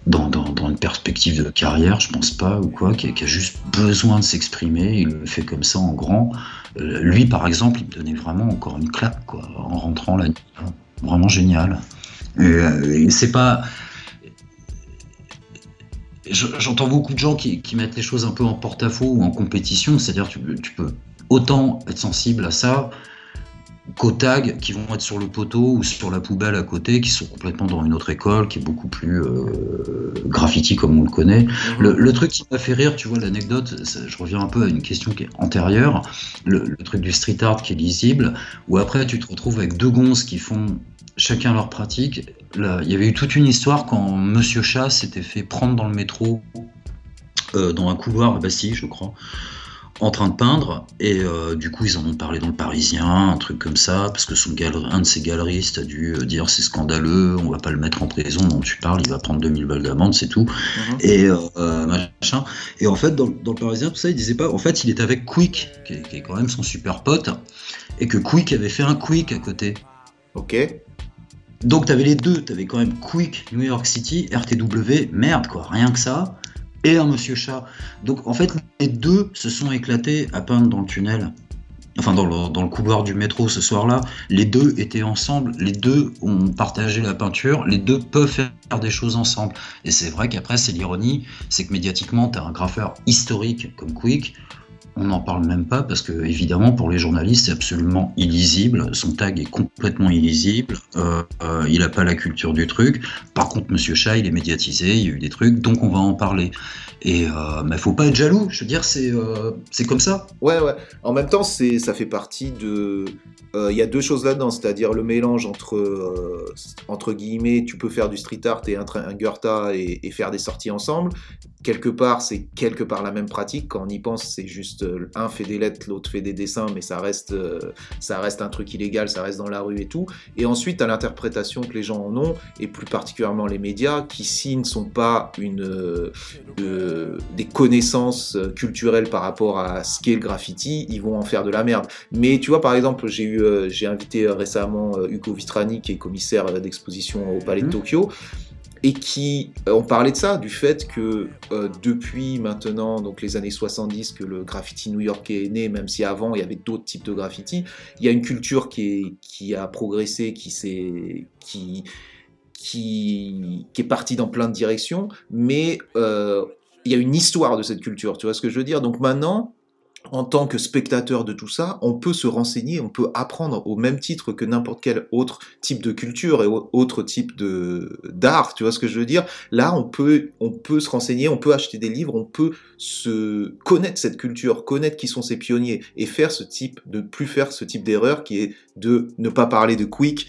Dans, dans, dans une perspective de carrière, je pense pas, ou quoi, qui a, qui a juste besoin de s'exprimer, il le fait comme ça en grand. Euh, lui, par exemple, il me donnait vraiment encore une claque, quoi, en rentrant la nuit. Vraiment génial. Et c'est pas... J'entends beaucoup de gens qui, qui mettent les choses un peu en porte-à-faux ou en compétition, c'est-à-dire tu, tu peux autant être sensible à ça qu'aux tags qui vont être sur le poteau ou sur la poubelle à côté, qui sont complètement dans une autre école, qui est beaucoup plus euh, graffiti comme on le connaît. Le, le truc qui m'a fait rire, tu vois, l'anecdote, ça, je reviens un peu à une question qui est antérieure, le, le truc du street art qui est lisible, où après tu te retrouves avec deux gonzes qui font... Chacun leur pratique. Là, il y avait eu toute une histoire quand Monsieur Chat s'était fait prendre dans le métro, euh, dans un couloir à Bastille, je crois, en train de peindre. Et euh, du coup, ils en ont parlé dans le Parisien, un truc comme ça, parce que son gal- un de ses galeristes a dû dire c'est scandaleux, on va pas le mettre en prison, dont tu parles, il va prendre deux mille balles d'amende, c'est tout. Mmh. Et euh, machin. Et en fait, dans, dans le Parisien, tout ça, il disait pas. En fait, il était avec Quick, qui est, qui est quand même son super pote, et que Quick avait fait un Quick à côté. Ok. Donc t'avais les deux, t'avais quand même Quick, New York City, R T W, merde quoi, rien que ça. et un Monsieur Chat. Donc en fait, les deux se sont éclatés à peindre dans le tunnel, enfin dans le, dans le couloir du métro ce soir-là. Les deux étaient ensemble, les deux ont partagé la peinture, les deux peuvent faire des choses ensemble. Et c'est vrai qu'après, c'est l'ironie, c'est que médiatiquement, tu as un graffeur historique comme Quick, on n'en parle même pas parce que, évidemment, pour les journalistes, c'est absolument illisible. Son tag est complètement illisible. Euh, euh, il n'a pas la culture du truc. Par contre, Monsieur Chat, il est médiatisé, il y a eu des trucs, donc on va en parler. Et euh, bah, faut pas être jaloux. Je veux dire, c'est euh, c'est comme ça. Ouais, ouais. En même temps, c'est ça fait partie de. Il euh, y a deux choses là-dedans, c'est-à-dire le mélange entre euh, entre guillemets, tu peux faire du street art et un, un Goethe et, et faire des sorties ensemble. Quelque part, c'est quelque part la même pratique. Quand on y pense, c'est juste euh, un fait des lettres, l'autre fait des dessins, mais ça reste euh, ça reste un truc illégal, ça reste dans la rue et tout. Et ensuite, à l'interprétation que les gens en ont, et plus particulièrement les médias, qui si ne sont pas une euh, euh, des connaissances culturelles par rapport à ce qu'est le graffiti, ils vont en faire de la merde. Mais tu vois, par exemple, j'ai eu, euh, j'ai invité euh, récemment euh, Ugo Vistrani, qui est commissaire euh, d'exposition au Palais de Tokyo, et qui, euh, on parlait de ça, du fait que euh, depuis maintenant, donc les années soixante-dix, que le graffiti new-yorkais est né, même si avant il y avait d'autres types de graffiti, il y a une culture qui, est, qui a progressé, qui s'est... Qui, qui, qui est partie dans plein de directions, mais... Euh, il y a une histoire de cette culture, tu vois ce que je veux dire? Donc maintenant, en tant que spectateur de tout ça, on peut se renseigner, on peut apprendre au même titre que n'importe quel autre type de culture et autre type de, d'art, tu vois ce que je veux dire? Là, on peut, on peut se renseigner, on peut acheter des livres, on peut se connaître cette culture, connaître qui sont ces pionniers et faire ce type, de plus faire ce type d'erreur qui est de ne pas parler de Quick,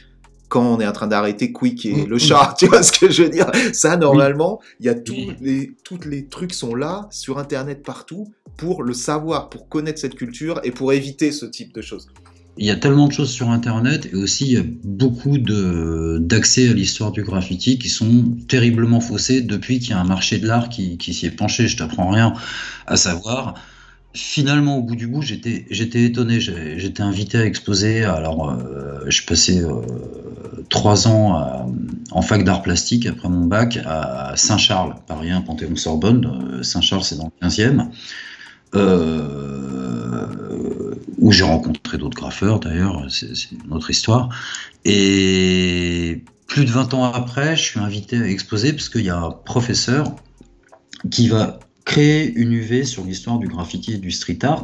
quand on est en train d'arrêter Quick et le Chat, tu vois ce que je veux dire? Ça, normalement, il y a tous les, toutes les trucs sont là, sur Internet, partout, pour le savoir, pour connaître cette culture et pour éviter ce type de choses. Il y a tellement de choses sur Internet et aussi il y a beaucoup de, d'accès à l'histoire du graffiti qui sont terriblement faussés depuis qu'il y a un marché de l'art qui, qui s'y est penché, je t'apprends rien à savoir. Finalement, au bout du bout, j'étais, j'étais étonné. J'ai, j'étais invité à exposer. Alors, euh, je passais euh, trois ans à, en fac d'art plastique après mon bac à Saint-Charles, Paris un, Panthéon-Sorbonne. Saint-Charles, c'est dans le quinzième, euh, où j'ai rencontré d'autres graffeurs d'ailleurs. C'est, c'est une autre histoire. Et plus de vingt ans après, je suis invité à exposer parce qu'il y a un professeur qui va créer une U V sur l'histoire du graffiti et du street art.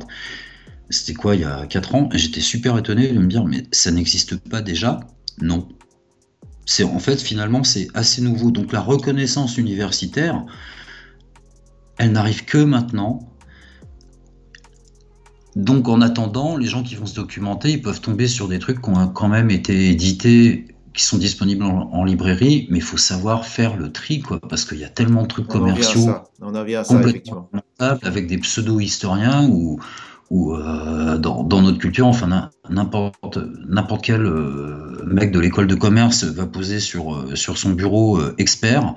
C'était quoi, il y a quatre ans? Et j'étais super étonné de me dire, mais ça n'existe pas déjà? Non. C'est, en fait, finalement, c'est assez nouveau. Donc la reconnaissance universitaire, elle n'arrive que maintenant. Donc en attendant, les gens qui vont se documenter, ils peuvent tomber sur des trucs qui ont quand même été édités, qui sont disponibles en, en librairie, mais il faut savoir faire le tri, quoi, parce qu'il y a tellement de trucs on commerciaux on en vient à ça, complètement montables, avec des pseudo-historiens ou, ou euh, dans, dans notre culture, enfin, n'importe, n'importe quel euh, mec de l'école de commerce va poser sur, euh, sur son bureau euh, expert.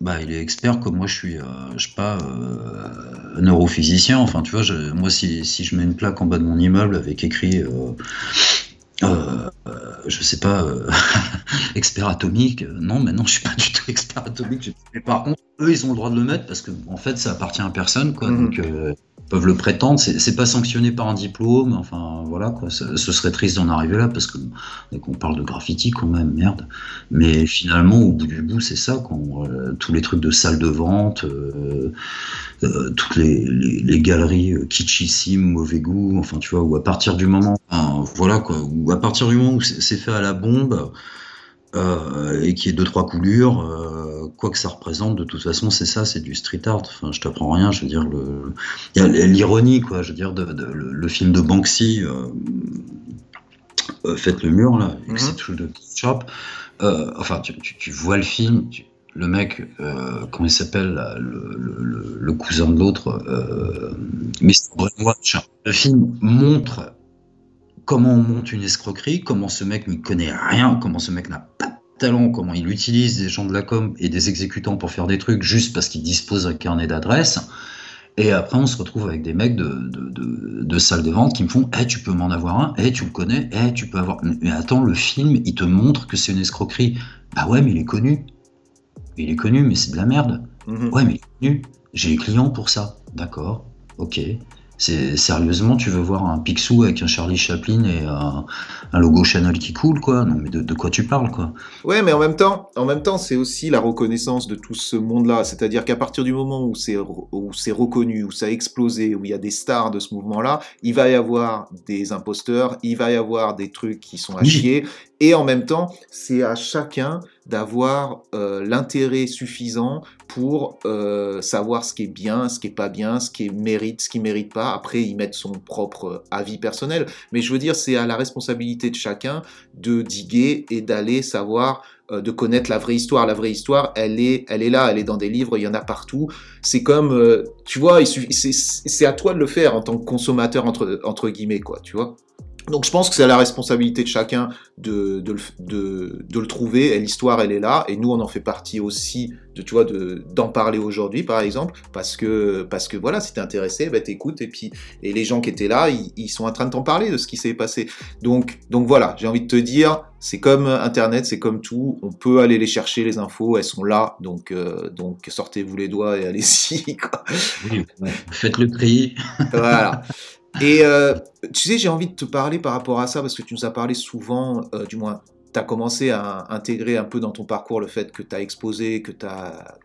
Bah, il est expert comme moi, je suis, euh, je sais pas, euh, neurophysicien. Enfin, tu vois, je, moi, si, si je mets une plaque en bas de mon immeuble avec écrit... Euh, Euh, euh, je sais pas, euh, expert atomique, euh, non, mais non, je suis pas du tout expert atomique. Mais par contre, eux, ils ont le droit de le mettre parce que, en fait, ça appartient à personne, quoi. Mmh. Donc, euh, ils peuvent le prétendre. C'est, c'est pas sanctionné par un diplôme. Enfin, voilà, quoi. Ça, ce serait triste d'en arriver là parce que dès qu'on parle de graffiti, quand même, merde. Mais finalement, au bout du bout, c'est ça, quand euh, tous les trucs de salle de vente, euh, euh, toutes les, les, les galeries euh, kitschissimes, mauvais goût, enfin, tu vois, ou à partir du moment, hein, voilà, quoi, où à partir du moment où c'est fait à la bombe euh, et qu'il y ait deux trois coulures, euh, quoi que ça représente, de toute façon c'est ça, c'est du street art. Enfin, je t'apprends rien, je veux dire le, il y a l'ironie, quoi. Je veux dire de, de, le, le film de Banksy, euh, euh, faites le mur là, mm-hmm. C'est tout de shop. Euh, enfin, tu, tu, tu vois le film, tu, le mec, euh, comment il s'appelle là, le, le, le cousin de l'autre, euh, mister Brainwatch. Le film montre comment on monte une escroquerie, comment ce mec n'y connaît rien, comment ce mec n'a pas de talent, comment il utilise des gens de la com et des exécutants pour faire des trucs juste parce qu'il dispose d'un carnet d'adresses. Et après, on se retrouve avec des mecs de, de, de, de salles de vente qui me font hey, « Eh, tu peux m'en avoir un, eh, hey, tu le connais, eh, hey, tu peux avoir... » Mais attends, le film, il te montre que c'est une escroquerie. « Bah ouais, mais il est connu. Il est connu, mais c'est de la merde. Mm-hmm. Ouais, mais il est connu. J'ai eu Krylon pour ça. D'accord, ok. Sérieusement, tu veux voir un Picsou avec un Charlie Chaplin et un, un logo Chanel qui coule, quoi? Non, mais de, de quoi tu parles, quoi? Ouais, mais en même temps, en même temps, c'est aussi la reconnaissance de tout ce monde-là. C'est-à-dire qu'à partir du moment où c'est où c'est reconnu, où ça a explosé, où il y a des stars de ce mouvement-là, il va y avoir des imposteurs, il va y avoir des trucs qui sont à chier. Et en même temps, c'est à chacun d'avoir euh, l'intérêt suffisant pour euh, savoir ce qui est bien, ce qui est pas bien, ce qui est mérite, ce qui mérite pas. Après, y mettre son propre avis personnel. Mais je veux dire, c'est à la responsabilité de chacun de diguer et d'aller savoir, euh, de connaître la vraie histoire. La vraie histoire, elle est, elle est là, elle est dans des livres, il y en a partout. C'est comme, euh, tu vois, il suffit, c'est, c'est à toi de le faire en tant que consommateur entre entre guillemets, quoi, tu vois. Donc, je pense que c'est la responsabilité de chacun de, de, de, de le trouver. Et l'histoire, elle est là. Et nous, on en fait partie aussi, de, tu vois, de, d'en parler aujourd'hui, par exemple. Parce que, parce que voilà, si t'es intéressé, ben, t'écoutes. Et puis, et les gens qui étaient là, ils, ils sont en train de t'en parler de ce qui s'est passé. Donc, donc voilà, j'ai envie de te dire, c'est comme Internet, c'est comme tout. On peut aller les chercher, les infos. Elles sont là. Donc, euh, donc sortez-vous les doigts et allez-y, quoi. Oui, faites le tri. Voilà. Et euh, tu sais, j'ai envie de te parler par rapport à ça, parce que tu nous as parlé souvent, euh, du moins, tu as commencé à intégrer un peu dans ton parcours le fait que tu as exposé, que tu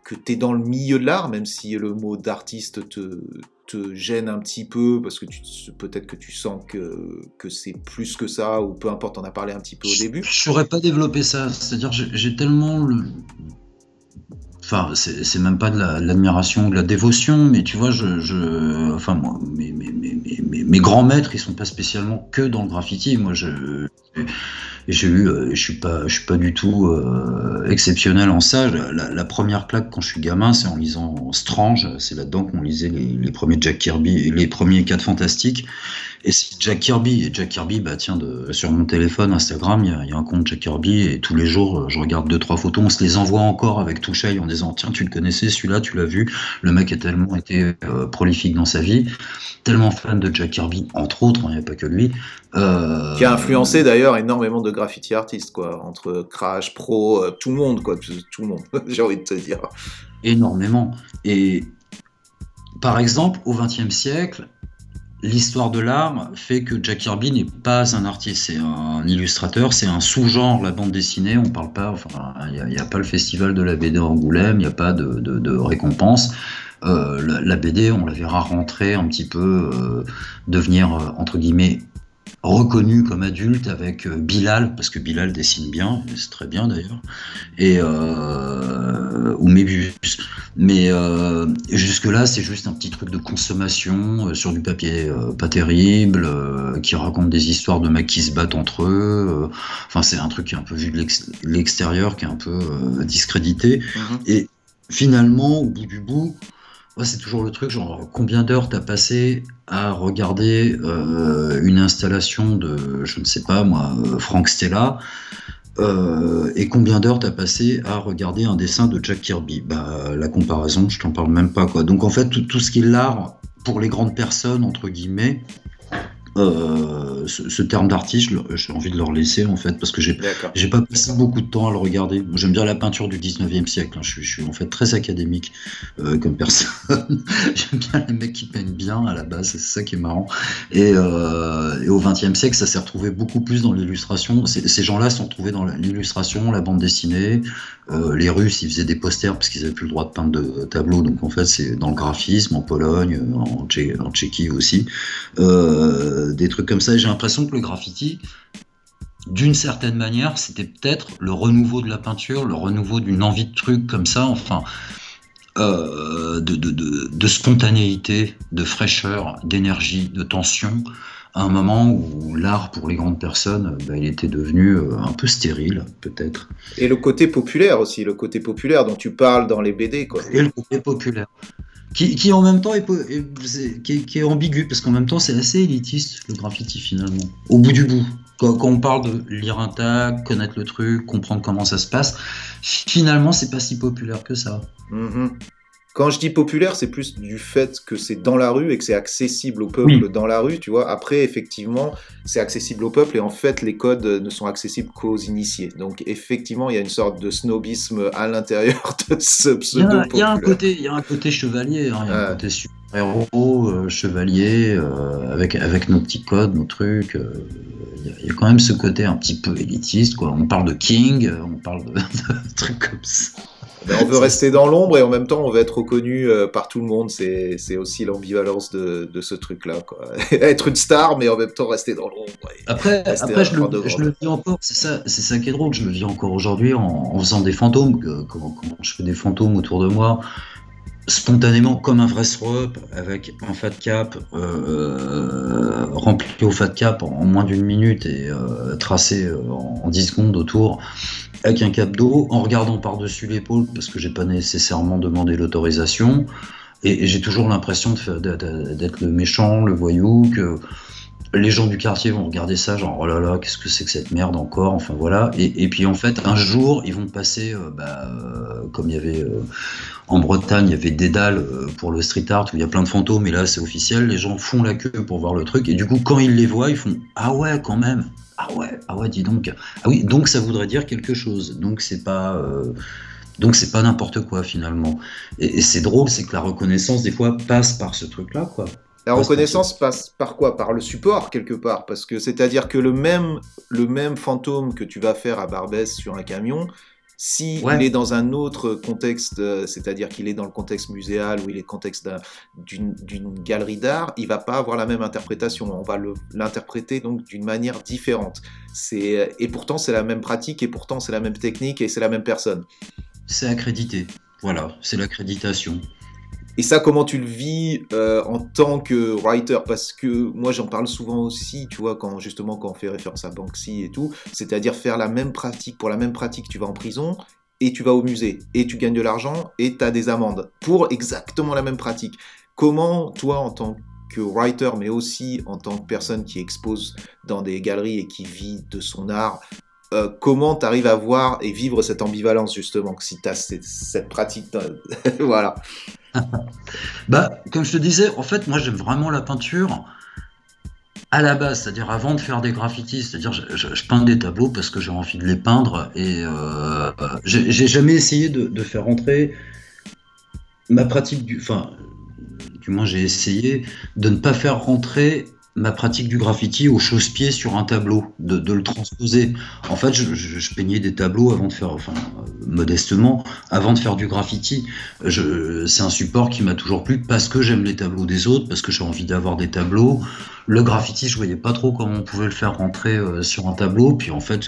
que tu es dans le milieu de l'art, même si le mot d'artiste te, te gêne un petit peu, parce que tu, peut-être que tu sens que, que c'est plus que ça, ou peu importe, on a parlé un petit peu au début. Je ne saurais pas développer ça, c'est-à-dire j'ai, j'ai tellement... le... Enfin, c'est, c'est même pas de, la, de l'admiration ou de la dévotion, mais tu vois, je, je, enfin, moi, mes, mes, mes, mes, mes grands maîtres, ils sont pas spécialement que dans le graffiti. Moi, je, j'ai eu, je suis pas, je suis pas du tout euh, exceptionnel en ça. La, la première plaque quand je suis gamin, c'est en lisant Strange. C'est là-dedans qu'on lisait les, les premiers Jack Kirby, les premiers quatre fantastiques. Et c'est Jack Kirby. Et Jack Kirby, bah tiens, de, sur mon téléphone, Instagram, il y a, y a un compte Jack Kirby, et tous les jours, je regarde deux, trois photos. On se les envoie encore avec Touchaille en disant, tiens, tu le connaissais, celui-là, tu l'as vu. Le mec a tellement été euh, prolifique dans sa vie, tellement fan de Jack Kirby, entre autres, il hein, n'y a pas que lui. Euh... Qui a influencé d'ailleurs énormément de graffiti artistes, quoi, entre Crash, Pro, euh, tout le monde, quoi, tout le monde, j'ai envie de te dire. Énormément. Et par exemple, au XXe siècle, l'histoire de l'art fait que Jack Kirby n'est pas un artiste, c'est un illustrateur, c'est un sous-genre, la bande dessinée, on parle pas, enfin, il n'y a, a pas le festival de la B D à Angoulême, il n'y a pas de, de, de récompense. Euh, la, la B D, on la verra rentrer un petit peu, euh, devenir, euh, entre guillemets, reconnue comme adulte avec euh, Bilal, parce que Bilal dessine bien, c'est très bien d'ailleurs, et, euh, ou Mébus. Mais euh, jusque-là, c'est juste un petit truc de consommation euh, sur du papier euh, pas terrible, euh, qui raconte des histoires de mecs qui se battent entre eux. Enfin, euh, c'est un truc qui est un peu vu de l'ex- l'extérieur, qui est un peu euh, discrédité. Mm-hmm. Et finalement, au bout du bout, ouais, c'est toujours le truc, genre combien d'heures t'as passé à regarder euh, une installation de, je ne sais pas moi, Frank Stella, euh, et combien d'heures t'as passé à regarder un dessin de Jack Kirby. Bah, la comparaison, je t'en parle même pas, quoi. Donc en fait, tout, tout ce qui est l'art pour les grandes personnes, entre guillemets, Euh, ce, ce terme d'artiste, j'ai envie de leur laisser en fait, parce que j'ai, j'ai pas passé beaucoup de temps à le regarder. Moi, j'aime bien la peinture du dix-neuvième siècle, hein. je, je suis en fait très académique euh, comme personne. J'aime bien les mecs qui peignent bien à la base, c'est ça qui est marrant. Et, euh, et au vingtième siècle, ça s'est retrouvé beaucoup plus dans l'illustration. C'est, ces gens-là sont retrouvés dans l'illustration, la bande dessinée. Euh, les Russes, ils faisaient des posters parce qu'ils n'avaient plus le droit de peindre de tableaux, donc en fait, c'est dans le graphisme, en Pologne, en, Tché- en Tchéquie aussi. Euh, des trucs comme ça, et j'ai l'impression que le graffiti, d'une certaine manière, c'était peut-être le renouveau de la peinture, le renouveau d'une envie de trucs comme ça, enfin, euh, de, de, de, de spontanéité, de fraîcheur, d'énergie, de tension, à un moment où l'art pour les grandes personnes, bah, il était devenu un peu stérile, peut-être. Et le côté populaire aussi, le côté populaire dont tu parles dans les B D, quoi. Et le côté populaire. Qui, qui en même temps est, est, qui est, qui est ambigu, parce qu'en même temps c'est assez élitiste le graffiti finalement, au bout du bout. Quand, quand on parle de lire un tag, connaître le truc, comprendre comment ça se passe, finalement c'est pas si populaire que ça. Mm-hmm. Quand je dis populaire, c'est plus du fait que c'est dans la rue et que c'est accessible au peuple, oui, dans la rue, tu vois. Après, effectivement, c'est accessible au peuple et en fait, les codes ne sont accessibles qu'aux initiés. Donc, effectivement, il y a une sorte de snobisme à l'intérieur de ce pseudo-populaire. Il y a un côté, il y a un côté chevalier, hein, il y a euh... un côté super-héros, euh, chevalier, euh, avec, avec nos petits codes, nos trucs. Euh, il, y a, il y a quand même ce côté un petit peu élitiste, quoi. On parle de King, on parle de, de trucs comme ça. Ben, on veut rester dans l'ombre et en même temps on veut être reconnu euh, par tout le monde, c'est, c'est aussi l'ambivalence de, de ce truc-là, quoi. Être une star mais en même temps rester dans l'ombre. Après, après je, le, je le vis encore, c'est ça, c'est ça qui est drôle, je le vis encore aujourd'hui en, en faisant des fantômes, que, quand, quand je fais des fantômes autour de moi, spontanément comme un vrai throw-up avec un fat cap euh, rempli au fat cap en, en moins d'une minute et euh, tracé euh, en, en dix secondes autour, avec un cap d'eau, en regardant par-dessus l'épaule, parce que j'ai pas nécessairement demandé l'autorisation, et, et j'ai toujours l'impression de faire, de, de, d'être le méchant, le voyou, que les gens du quartier vont regarder ça, genre, oh là là, qu'est-ce que c'est que cette merde encore, enfin voilà, et, et puis en fait, un jour, ils vont passer, euh, bah, euh, comme il y avait, euh, en Bretagne, il y avait Dédale euh, pour le street art, où il y a plein de fantômes, et là, c'est officiel, les gens font la queue pour voir le truc, et du coup, quand ils les voient, ils font, ah ouais, quand même, ah ouais, ah ouais, dis donc. Ah oui, donc ça voudrait dire quelque chose. Donc c'est pas, euh, donc c'est pas n'importe quoi finalement. Et, et c'est drôle, c'est que la reconnaissance des fois passe par ce truc-là, quoi. La reconnaissance passe par quoi ? Par le support, quelque part. Parce que c'est-à-dire que le même, le même fantôme que tu vas faire à Barbès sur un camion, s'il ouais. est dans un autre contexte, c'est-à-dire qu'il est dans le contexte muséal ou il est contexte d'un, d'une, d'une galerie d'art, il ne va pas avoir la même interprétation. On va le, l'interpréter donc d'une manière différente. C'est, et pourtant, c'est la même pratique, et pourtant, c'est la même technique, et c'est la même personne. C'est accrédité. Voilà, c'est l'accréditation. Et ça, comment tu le vis euh, en tant que writer ? Parce que moi, j'en parle souvent aussi, tu vois, quand justement quand on fait référence à Banksy et tout, c'est-à-dire faire la même pratique, pour la même pratique, tu vas en prison et tu vas au musée et tu gagnes de l'argent et tu as des amendes pour exactement la même pratique. Comment toi, en tant que writer, mais aussi en tant que personne qui expose dans des galeries et qui vit de son art, Euh, comment tu arrives à voir et vivre cette ambivalence, justement, que si tu as cette, cette pratique voilà. Bah, comme je te disais, en fait, moi, j'aime vraiment la peinture à la base, c'est-à-dire avant de faire des graffitis, c'est-à-dire je, je, je peins des tableaux parce que j'ai envie de les peindre et euh, j'ai, j'ai jamais essayé de, de faire entrer ma pratique du... Enfin, du moins, j'ai essayé de ne pas faire rentrer ma pratique du graffiti au chausse-pied sur un tableau, de, de le transposer. En fait, je, je, je peignais des tableaux avant de faire, enfin, modestement, avant de faire du graffiti. Je, c'est un support qui m'a toujours plu parce que j'aime les tableaux des autres, parce que j'ai envie d'avoir des tableaux. Le graffiti, je voyais pas trop comment on pouvait le faire rentrer euh, sur un tableau. Puis en fait,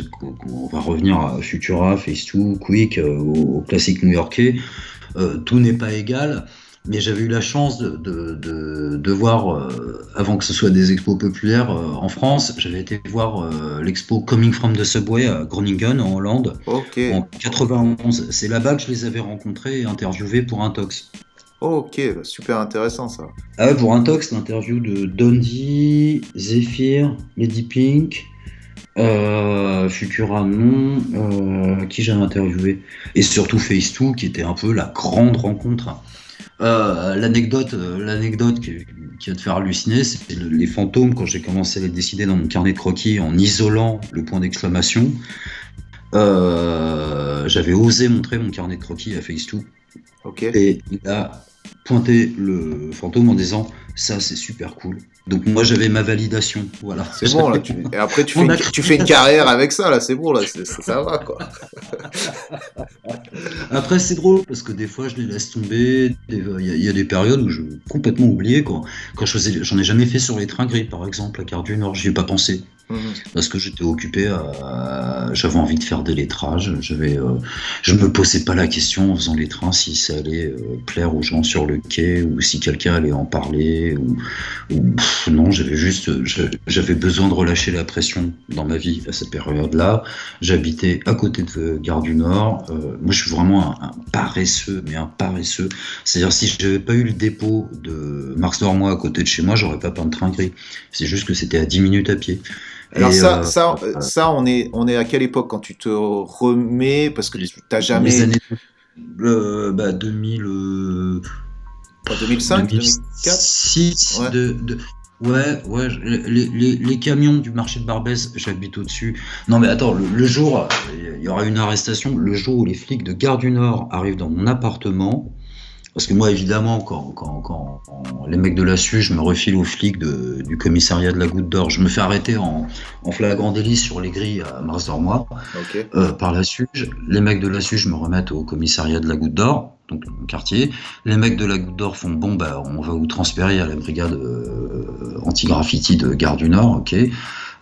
on va revenir à Futura, Face deux, Quick, euh, au classique new-yorkais. Euh, tout n'est pas égal. Mais j'avais eu la chance de, de, de, de voir, euh, avant que ce soit des expos populaires euh, en France, j'avais été voir euh, l'expo Coming from the Subway à Groningen, en Hollande, okay. en quatre-vingt-onze. C'est là-bas que je les avais rencontrés et interviewés pour un tox. Oh, ok, bah, super intéressant ça. Ah, pour un tox, l'interview de Dundee, Zephyr, Lady Pink, euh, Futura non, euh, qui j'avais interviewé. Et surtout Phase deux, qui était un peu la grande rencontre. Euh, l'anecdote, l'anecdote qui, qui va te faire halluciner, c'est le, les fantômes, quand j'ai commencé à les dessiner dans mon carnet de croquis en isolant le point d'exclamation, euh, j'avais osé montrer mon carnet de croquis à Face deux. Okay. Et il a pointé le fantôme en disant « ça c'est super cool ». Donc moi j'avais ma validation, voilà. C'est bon là, tu... et après tu fais, une... tu fais une carrière avec ça là, c'est bon là, c'est... Ça, ça va quoi. Après c'est drôle parce que des fois je les laisse tomber, des... il y a, il y a des périodes où je complètement oublié quoi. Quand je faisais, j'en ai jamais fait sur les trains gris par exemple, à Gare du Nord, j'y ai pas pensé. Mmh. Parce que j'étais occupé, à... j'avais envie de faire des lettrages, j'avais... je me posais pas la question en faisant les trains si ça allait plaire aux gens sur le quai ou si quelqu'un allait en parler ou... ou... Non, j'avais juste, j'avais besoin de relâcher la pression dans ma vie à cette période-là. J'habitais à côté de Gare du Nord. Euh, moi, je suis vraiment un, un paresseux, mais un paresseux. C'est-à-dire, si je n'avais pas eu le dépôt de Mars-Dormois à côté de chez moi, j'aurais pas peint de train gris. C'est juste que c'était à dix minutes à pied. Alors et ça, euh, ça, euh, ça, on est, on est à quelle époque quand tu te remets ? Parce que tu n'as jamais... euh, bah, deux mille... Euh, deux mille cinq, deux mille six, deux mille quatre, ouais. De, de... Ouais, ouais, les, les, les camions du marché de Barbès, j'habite au-dessus. Non mais attends, le, le jour, il y aura une arrestation, le jour où les flics de Gare du Nord arrivent dans mon appartement, parce que moi évidemment, quand, quand, quand, quand les mecs de la S U, je me refile aux flics de, du commissariat de la Goutte d'Or, je me fais arrêter en, en flagrant délit sur les grilles à Mars-Dormois, okay. euh, par la S U, les mecs de la S U, je me remettent au commissariat de la Goutte d'Or, donc le quartier, les mecs de la Goutte d'Or font bon bah on va vous transférer à la brigade euh, anti-graffiti de Gare du Nord, ok,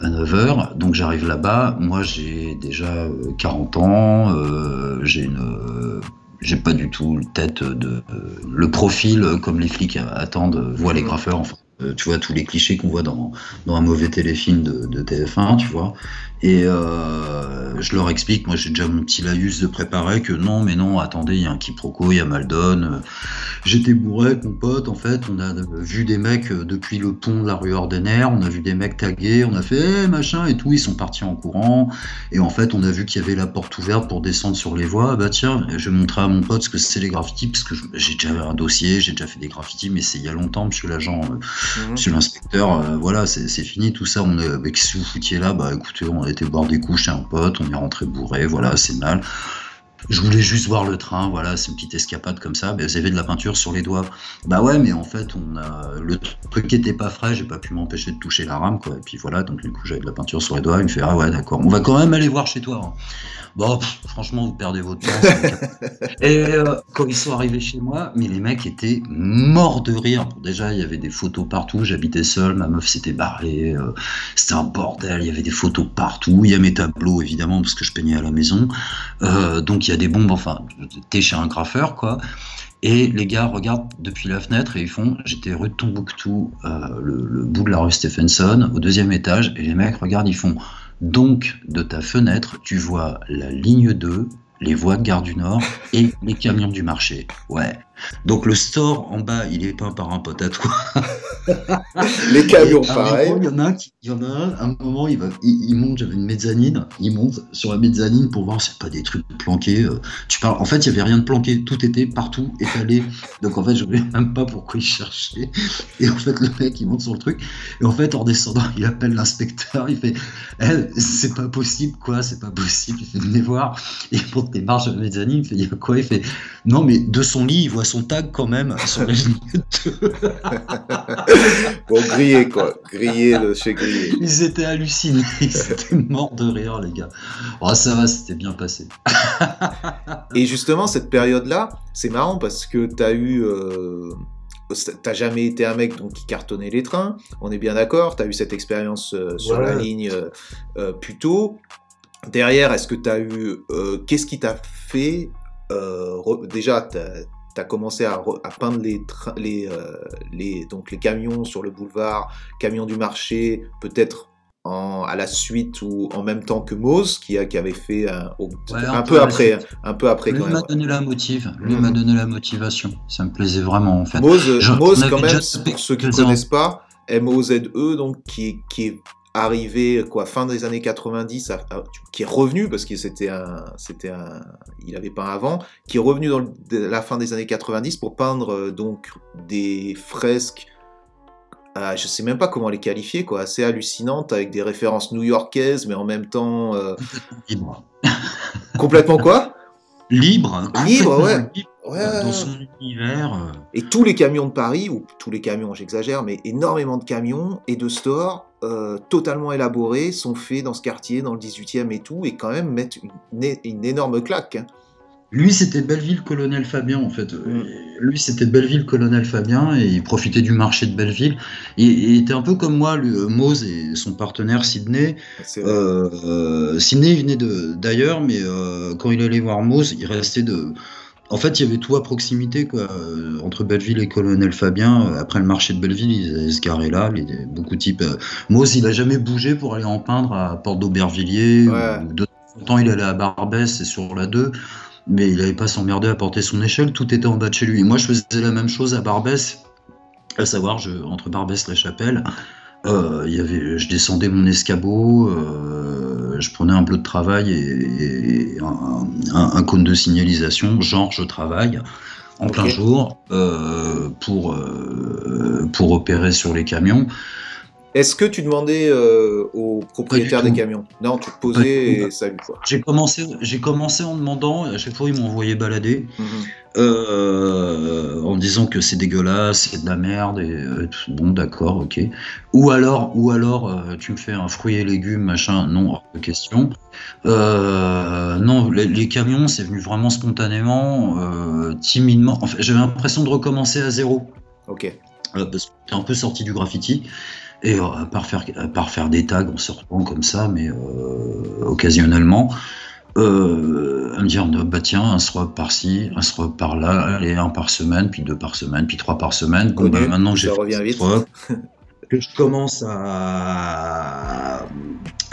à neuf heures, donc j'arrive là-bas, moi j'ai déjà euh, quarante ans, euh, j'ai une euh, j'ai pas du tout tête de euh, le profil comme les flics attendent, voient les graffeurs, enfin euh, tu vois tous les clichés qu'on voit dans dans un mauvais téléfilm de, de T F un, tu vois. Et euh, je leur explique, moi j'ai déjà mon petit laïus de préparer, que non mais non, attendez, il y a un quiproquo, il y a Maldon, j'étais bourré avec mon pote, en fait on a vu des mecs depuis le pont de la rue Ordener, on a vu des mecs tagués, on a fait hey, machin et tout, ils sont partis en courant, et en fait on a vu qu'il y avait la porte ouverte pour descendre sur les voies, bah tiens, je vais montrer à mon pote ce que c'est les graffitis, parce que j'ai déjà un dossier, j'ai déjà fait des graffitis, mais c'est il y a longtemps, monsieur l'agent, mmh. monsieur l'inspecteur, euh, voilà, c'est, c'est fini tout ça, on est avec ce foutier là, bah écoutez, on a été boire des couches chez un pote, on est rentré bourré, voilà, c'est mal. Je voulais juste voir le train, voilà, c'est une petite escapade comme ça, mais vous avez de la peinture sur les doigts. Bah ouais, mais en fait, on a le truc était pas frais, j'ai pas pu m'empêcher de toucher la rame, quoi. Et puis voilà, donc du coup, j'avais de la peinture sur les doigts, il me fait « Ah ouais, d'accord, on va quand même aller voir chez toi. » Bon, pff, franchement, vous perdez votre temps. Et euh, quand ils sont arrivés chez moi, mais les mecs étaient morts de rire. Déjà, il y avait des photos partout, j'habitais seul, ma meuf s'était barrée, euh, c'était un bordel, il y avait des photos partout, il y a mes tableaux, évidemment, parce que je peignais à la maison. Euh, donc, il y a des bombes, enfin, t'es chez un graffeur, quoi. Et les gars regardent depuis la fenêtre et ils font, j'étais rue de Tombouctou, euh, le, le bout de la rue Stephenson, au deuxième étage, et les mecs regardent, ils font, donc, de ta fenêtre, tu vois la ligne deux, les voies de Gare du Nord et les camions du marché. Ouais. Donc, le store, en bas, il est peint par un pote à toi. Les camions, et, pareil. Il y en a un, qui, il y en a un, à un moment, il, va, il, il monte, j'avais une mezzanine, il monte sur la mezzanine pour voir, c'est pas des trucs planqués. Euh, tu parles, en fait, il n'y avait rien de planqué, tout était partout, étalé. Donc, en fait, je ne voyais même pas pourquoi il cherchait. Et en fait, le mec, il monte sur le truc. Et en fait, en descendant, il appelle l'inspecteur, il fait eh, c'est pas possible, quoi, c'est pas possible. Il fait venez voir. Et pour tes marches de la mezzanine, il fait il y a quoi? Il fait non, mais de son lit, il voit son tag quand même sur les Bon, grillé quoi, grillé de chez grillé. Ils étaient hallucinés, ils étaient morts de rire les gars. Oh, ça va, c'était bien passé. Et justement cette période-là, c'est marrant parce que t'as eu, euh, t'as jamais été un mec donc qui cartonnait les trains. On est bien d'accord. T'as eu cette expérience euh, sur voilà. la ligne euh, plutôt. Derrière, est-ce que t'as eu, euh, qu'est-ce qui t'a fait euh, re- déjà t'as, t'as commencé à, re- à peindre les, tra- les, euh, les, donc les camions sur le boulevard, camions du marché, peut-être en, à la suite ou en même temps que Mose, qui, a, qui avait fait un, au, ouais, un, un peu, peu après, un, un peu après. Lui quand m'a même. donné la motive, lui mmh. m'a donné la motivation. Ça me plaisait vraiment en fait. Mose, Genre, Mose quand même, pour ceux qui ne connaissent pas, M O Z E, donc qui, qui est arrivé quoi fin des années quatre-vingt-dix, à, à, qui est revenu parce que c'était un, c'était un, il avait peint avant, qui est revenu dans le, de la fin des années quatre-vingt-dix pour peindre euh, donc des fresques, euh, je sais même pas comment les qualifier quoi, assez hallucinantes avec des références new-yorkaises mais en même temps euh, libre. Complètement quoi libre, libre ouais. Libre. Ouais. Dans son univers. Et tous les camions de Paris, ou tous les camions, j'exagère, mais énormément de camions et de stores euh, totalement élaborés sont faits dans ce quartier, dans le dix-huitième et tout, et quand même mettent une, une énorme claque. Lui, c'était Belleville-Colonel Fabien, en fait. Mmh. Lui, c'était Belleville-Colonel Fabien, et il profitait du marché de Belleville. Il, il était un peu comme moi, lui, Mose et son partenaire Sidney. Euh, euh, Sidney, il venait de, d'ailleurs, mais euh, quand il allait voir Mose, il restait de... En fait, il y avait tout à proximité, quoi. Entre Belleville et Colonel Fabien, après le marché de Belleville, ils allaient se garer là. Il y avait beaucoup de types. Mose, il n'a jamais bougé pour aller en peindre à Porte d'Aubervilliers. Ouais. De temps, il allait à Barbès et sur la deux. Mais il n'avait pas s'emmerder à porter son échelle. Tout était en bas de chez lui. Et moi, je faisais la même chose à Barbès. À savoir, je, entre Barbès et La Chapelle, euh, il y avait, je descendais mon escabeau. Euh, je prenais un bleu de travail et, et un, un, un cône de signalisation, genre je travaille en okay. plein jour euh, pour, euh, pour opérer sur les camions. Est-ce que tu demandais euh, aux propriétaires des camions ? Non, tu te posais et ça une fois. J'ai commencé, j'ai commencé en demandant, à chaque fois ils m'envoyaient balader, mm-hmm. euh, en me disant que c'est dégueulasse, c'est de la merde, et euh, bon d'accord, ok. Ou alors, ou alors euh, tu me fais un fruit et légumes, machin, non, hors de question. Euh, non, les, les camions, c'est venu vraiment spontanément, euh, timidement. En fait, j'avais l'impression de recommencer à zéro. Ok. Euh, parce que t'es un peu sorti du graffiti. Et euh, à, part faire, à part faire des tags en sortant comme ça, mais euh, occasionnellement, euh, à me dire bah tiens, un swap par-ci, un swap par-là, et un par semaine, puis deux par semaine, puis trois par semaine. Bon, bah, maintenant que j'ai fait des swap, que je commence à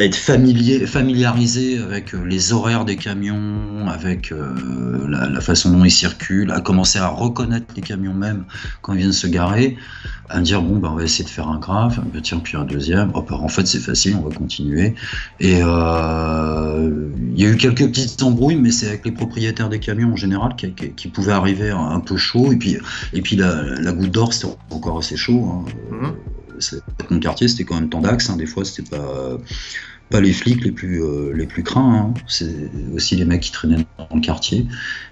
être familier, familiarisé avec les horaires des camions, avec euh, la, la façon dont ils circulent, à commencer à reconnaître les camions même quand ils viennent se garer, à me dire bon ben on va essayer de faire un graphe, ben, tiens puis un deuxième, oh, ben, en fait c'est facile, on va continuer. Et euh, il y a eu quelques petites embrouilles, mais c'est avec les propriétaires des camions en général qui, qui, qui pouvaient arriver un peu chaud, et puis, et puis la, la goutte d'or c'était encore assez chaud, hein. Mm-hmm. C'est, mon quartier c'était quand même Tandax, hein. Des fois c'était pas, pas les flics les plus, euh, les plus craints, hein. C'est aussi les mecs qui traînaient dans le quartier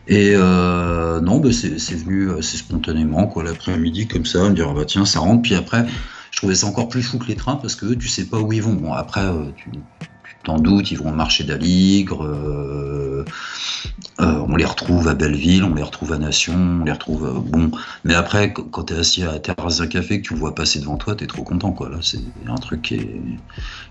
et euh, non bah, c'est, c'est venu assez spontanément quoi, l'après-midi comme ça, me dire ah, bah tiens ça rentre, puis après je trouvais ça encore plus fou que les trains parce que eux, tu sais pas où ils vont, bon après euh, tu, tu t'en doutes, ils vont au marché d'Aligre, euh, euh, on les retrouve à Belleville, on les retrouve à Nation, on les retrouve euh, bon, mais après quand t'es assis à la terrasse d'un café que tu vois passer devant toi, t'es trop content quoi, là c'est un truc qui est,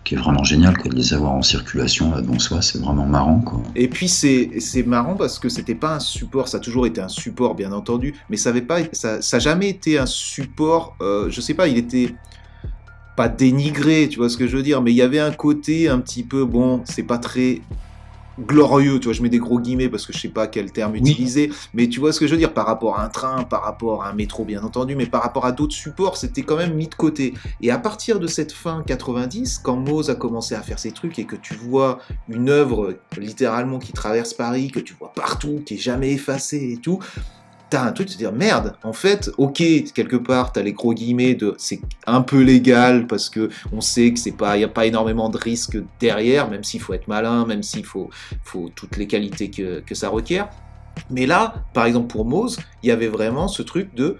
qui est vraiment génial quoi, de les avoir en circulation là devant soi, c'est vraiment marrant quoi. Et puis c'est, c'est marrant parce que c'était pas un support, ça a toujours été un support bien entendu, mais ça avait pas, ça, ça a jamais été un support, euh, je sais pas, il était pas dénigré, tu vois ce que je veux dire, mais il y avait un côté un petit peu, bon, c'est pas très glorieux, tu vois, je mets des gros guillemets parce que je sais pas quel terme oui. utiliser, mais tu vois ce que je veux dire, par rapport à un train, par rapport à un métro, bien entendu, mais par rapport à d'autres supports, c'était quand même mis de côté. Et à partir de cette fin quatre-vingt-dix, quand Mose a commencé à faire ses trucs et que tu vois une œuvre littéralement qui traverse Paris, que tu vois partout, qui est jamais effacée et tout, t'as un truc de se dire, merde, en fait, ok, quelque part, t'as les gros guillemets de c'est un peu légal parce que on sait que c'est pas, il n'y a pas énormément de risques derrière, même s'il faut être malin, même s'il faut, faut toutes les qualités que, que ça requiert. Mais là, par exemple, pour Mose, il y avait vraiment ce truc de,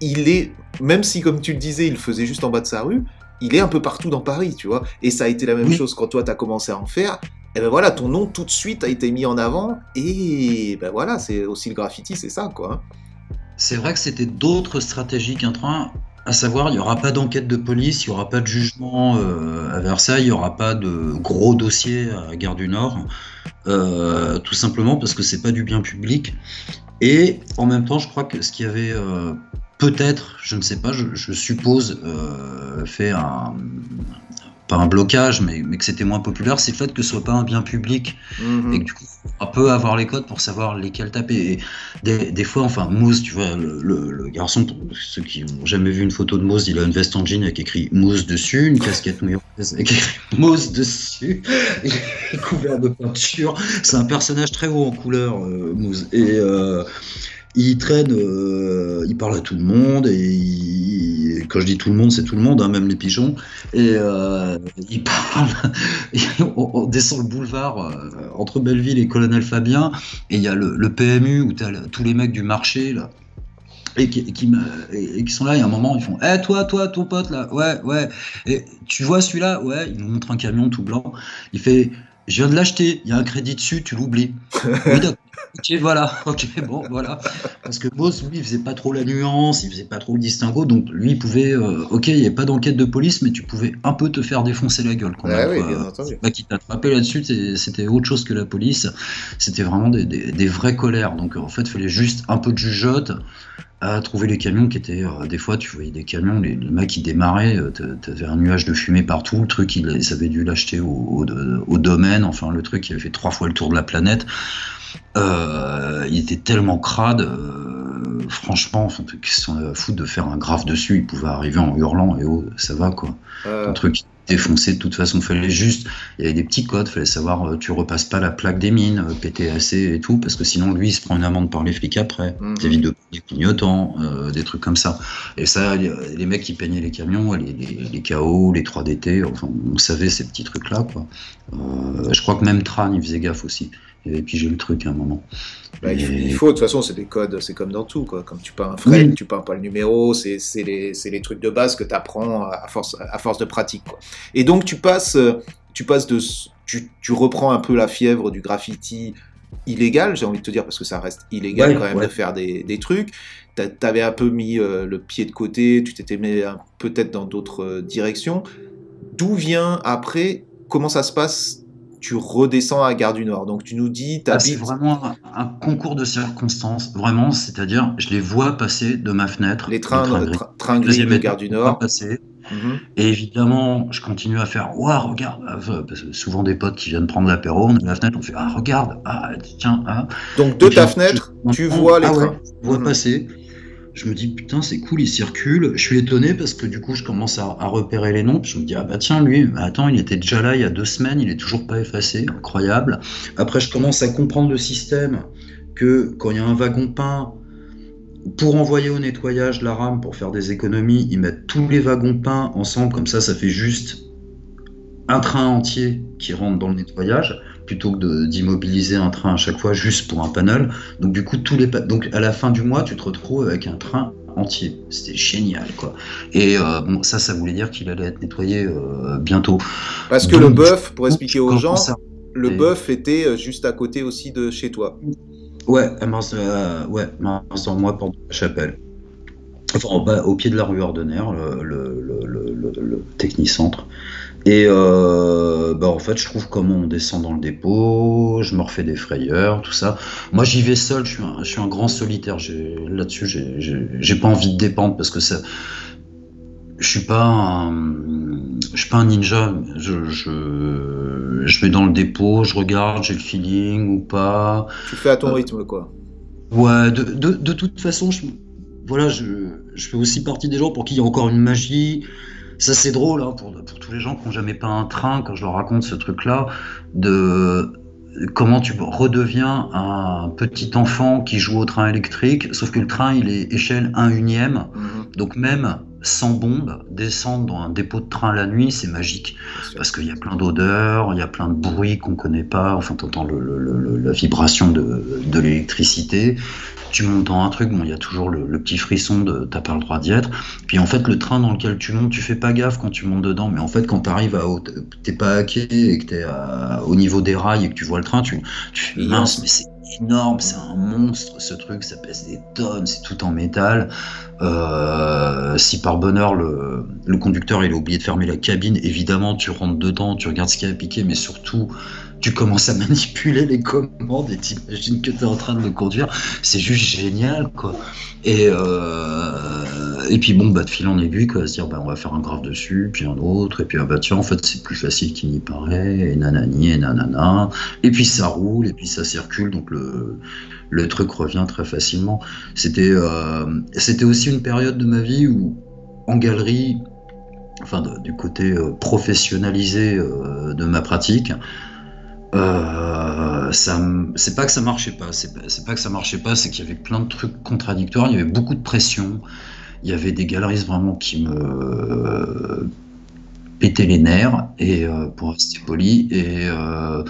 il est, même si, comme tu le disais, il le faisait juste en bas de sa rue, il est un peu partout dans Paris, tu vois. Et ça a été la même oui. chose quand toi, t'as commencé à en faire. Et ben voilà, ton nom tout de suite a été mis en avant, et ben voilà, c'est aussi le graffiti, c'est ça quoi. C'est vrai que c'était d'autres stratégies qu'un train, à savoir, il n'y aura pas d'enquête de police, il n'y aura pas de jugement euh, à Versailles, il n'y aura pas de gros dossier à Gare du Nord, euh, tout simplement parce que c'est pas du bien public, et en même temps, je crois que ce qu'il y avait euh, peut-être, je ne sais pas, je, je suppose, euh, fait un... pas un blocage, mais, mais que c'était moins populaire, c'est le fait que ce soit pas un bien public, mmh. et que du coup, on peut avoir les codes pour savoir lesquels taper. Et des, des fois, enfin, Mose, tu vois, le, le, le garçon, pour ceux qui n'ont jamais vu une photo de Mose, il a une veste en jean avec écrit Mose dessus, une casquette new-yorkaise avec écrit Mose dessus, il est couvert de peinture. C'est un personnage très haut en couleur, euh, Mose. Et euh, il traîne, euh, il parle à tout le monde, et il quand je dis tout le monde, c'est tout le monde, hein, même les pigeons. Et euh, il parle, et on, on descend le boulevard euh, entre Belleville et Colonel Fabien, et il y a le, le P M U où tu as tous les mecs du marché, là, et qui, et qui, et, et qui sont là, et à un moment, ils font hey, « Eh, toi, toi, ton pote, là, ouais, ouais, et tu vois celui-là » Ouais, il nous montre un camion tout blanc, il fait « Je viens de l'acheter, il y a un crédit dessus, tu l'oublies. » Oui, d'accord. Ok, voilà, ok, bon, voilà. Parce que Mose, lui, il faisait pas trop la nuance, il faisait pas trop le distinguo, donc lui, il pouvait, euh, ok, il n'y avait pas d'enquête de police, mais tu pouvais un peu te faire défoncer la gueule. Quand même, ah oui, quoi. Bien entendu. Bah, qui t'attrapait là-dessus, c'était autre chose que la police, c'était vraiment des, des, des vraies colères, donc en fait, il fallait juste un peu de jugeote à trouver les camions qui étaient, euh, des fois, tu voyais des camions, les, les mecs, ils démarraient, euh, t'avais un nuage de fumée partout, le truc, ils avaient dû l'acheter au, au, au domaine, enfin, le truc, il avait fait trois fois le tour de la planète. Euh, il était tellement crade, euh, franchement, enfin, qu'est-ce qu'ils sont à foutre de faire un graphe dessus, il pouvait arriver en hurlant et oh, ça va quoi. Euh... Un truc défoncé de toute façon, fallait juste, il y avait des petits codes, fallait savoir, euh, tu repasses pas la plaque des mines, euh, P T A C et tout, parce que sinon lui il se prend une amende par les flics après, mmh. t'évites de payer clignotant, euh, des trucs comme ça. Et ça, les, les mecs qui peignaient les camions, les, les, les K O, les trois D T, enfin, on savait ces petits trucs là quoi. Euh, je crois que même Tran il faisait gaffe aussi. Et puis j'ai le truc à un moment. Bah, et... Il faut, de toute façon, c'est des codes, c'est comme dans tout, quoi. Comme tu peins un frame, oui. tu peins pas le numéro, c'est, c'est, les, c'est les trucs de base que tu apprends à force, à force de pratique, quoi. Et donc tu passes, tu passes de, tu, tu reprends un peu la fièvre du graffiti illégal, j'ai envie de te dire, parce que ça reste illégal ouais, quand même ouais. de faire des, des trucs. T'a, t'avais un peu mis euh, le pied de côté, tu t'étais mis euh, peut-être dans d'autres euh, directions. D'où vient après, comment ça se passe? Tu redescends à Gare du Nord. Donc, tu nous dis... Ah, c'est vraiment un concours de circonstances. Vraiment, c'est-à-dire, je les vois passer de ma fenêtre. Les trains, le train gris de Gare du Nord. Passer. Mm-hmm. Et évidemment, je continue à faire « Ouah, regarde !» Parce que souvent, des potes qui viennent prendre l'apéro, on est à la fenêtre, on fait « Ah, regarde !» Ah, tiens, ah. Donc, de puis, ta fenêtre, tu, tu vois les ah, trains. Ouais, je vois mm-hmm. passer. Je me dis, putain, c'est cool, il circule. Je suis étonné parce que du coup, je commence à, à repérer les noms. Puis je me dis, ah bah tiens, lui, attends, il était déjà là il y a deux semaines, il est toujours pas effacé, incroyable. Après, je commence à comprendre le système que quand il y a un wagon peint, pour envoyer au nettoyage la rame, pour faire des économies, ils mettent tous les wagons peints ensemble, comme ça, ça fait juste un train entier qui rentre dans le nettoyage, plutôt que de, d'immobiliser un train à chaque fois juste pour un panel. Donc du coup, tous les pa- donc à la fin du mois, tu te retrouves avec un train entier. C'était génial, quoi. Et euh, bon, ça, ça voulait dire qu'il allait être nettoyé euh, bientôt. Parce que donc, le bœuf, pour expliquer aux gens, ça, le bœuf était juste à côté aussi de chez toi. Ouais, à Mars, euh, ouais, Mars dans le mois, porte de la Chapelle. Enfin, en bas, au pied de la rue Ordinaire, le, le, le, le, le, le technicentre. Et euh, bah en fait, je trouve comment on descend dans le dépôt, je me refais des frayeurs, tout ça. Moi, j'y vais seul, je suis un, je suis un grand solitaire. J'ai, là-dessus, j'ai, j'ai, j'ai pas envie de dépendre parce que ça... Je suis pas un, je suis pas un ninja. Je, je, je vais dans le dépôt, je regarde, j'ai le feeling ou pas. Tu fais à ton euh, rythme, quoi. Ouais, de, de, de toute façon, je, voilà, je, je fais aussi partie des gens pour qui il y a encore une magie. Ça c'est drôle hein, pour, pour tous les gens qui n'ont jamais peint un train, quand je leur raconte ce truc-là, de comment tu redeviens un petit enfant qui joue au train électrique, sauf que le train il est échelle un unième, mm-hmm. donc même sans bombe, descendre dans un dépôt de train la nuit, c'est magique, parce qu'il y a plein d'odeurs, il y a plein de bruits qu'on ne connaît pas, enfin t'entends le, le, le, la vibration de, de l'électricité, tu montes dans un truc, bon il y a toujours le, le petit frisson de t'as pas le droit d'y être, puis en fait le train dans lequel tu montes, tu fais pas gaffe quand tu montes dedans, mais en fait quand t'arrives à haut, t'es pas hacké et que t'es à, au niveau des rails et que tu vois le train, tu, tu fais mince mais c'est énorme, c'est un monstre ce truc, ça pèse des tonnes, c'est tout en métal. Euh, si par bonheur le, le conducteur il a oublié de fermer la cabine, évidemment tu rentres dedans, tu regardes ce qu'il y a à piquer, mais surtout tu commences à manipuler les commandes et t'imagines que t'es en train de le conduire, c'est juste génial quoi. Et, euh, et puis bon bah de fil en aiguille quoi, à se dire bah on va faire un graphe dessus, puis un autre, et puis ah bah tiens en fait c'est plus facile qu'il n'y paraît, et nanani et nanana, et puis ça roule, et puis ça circule, donc le, le truc revient très facilement. C'était, euh, c'était aussi une période de ma vie où en galerie, enfin de, du côté euh, professionnalisé euh, de ma pratique, Euh, ça, c'est pas que ça marchait pas, c'est pas, c'est pas que ça marchait pas, c'est qu'il y avait plein de trucs contradictoires, il y avait beaucoup de pression, il y avait des galeristes vraiment qui me euh, pétaient les nerfs, et euh, pour rester poli, et euh,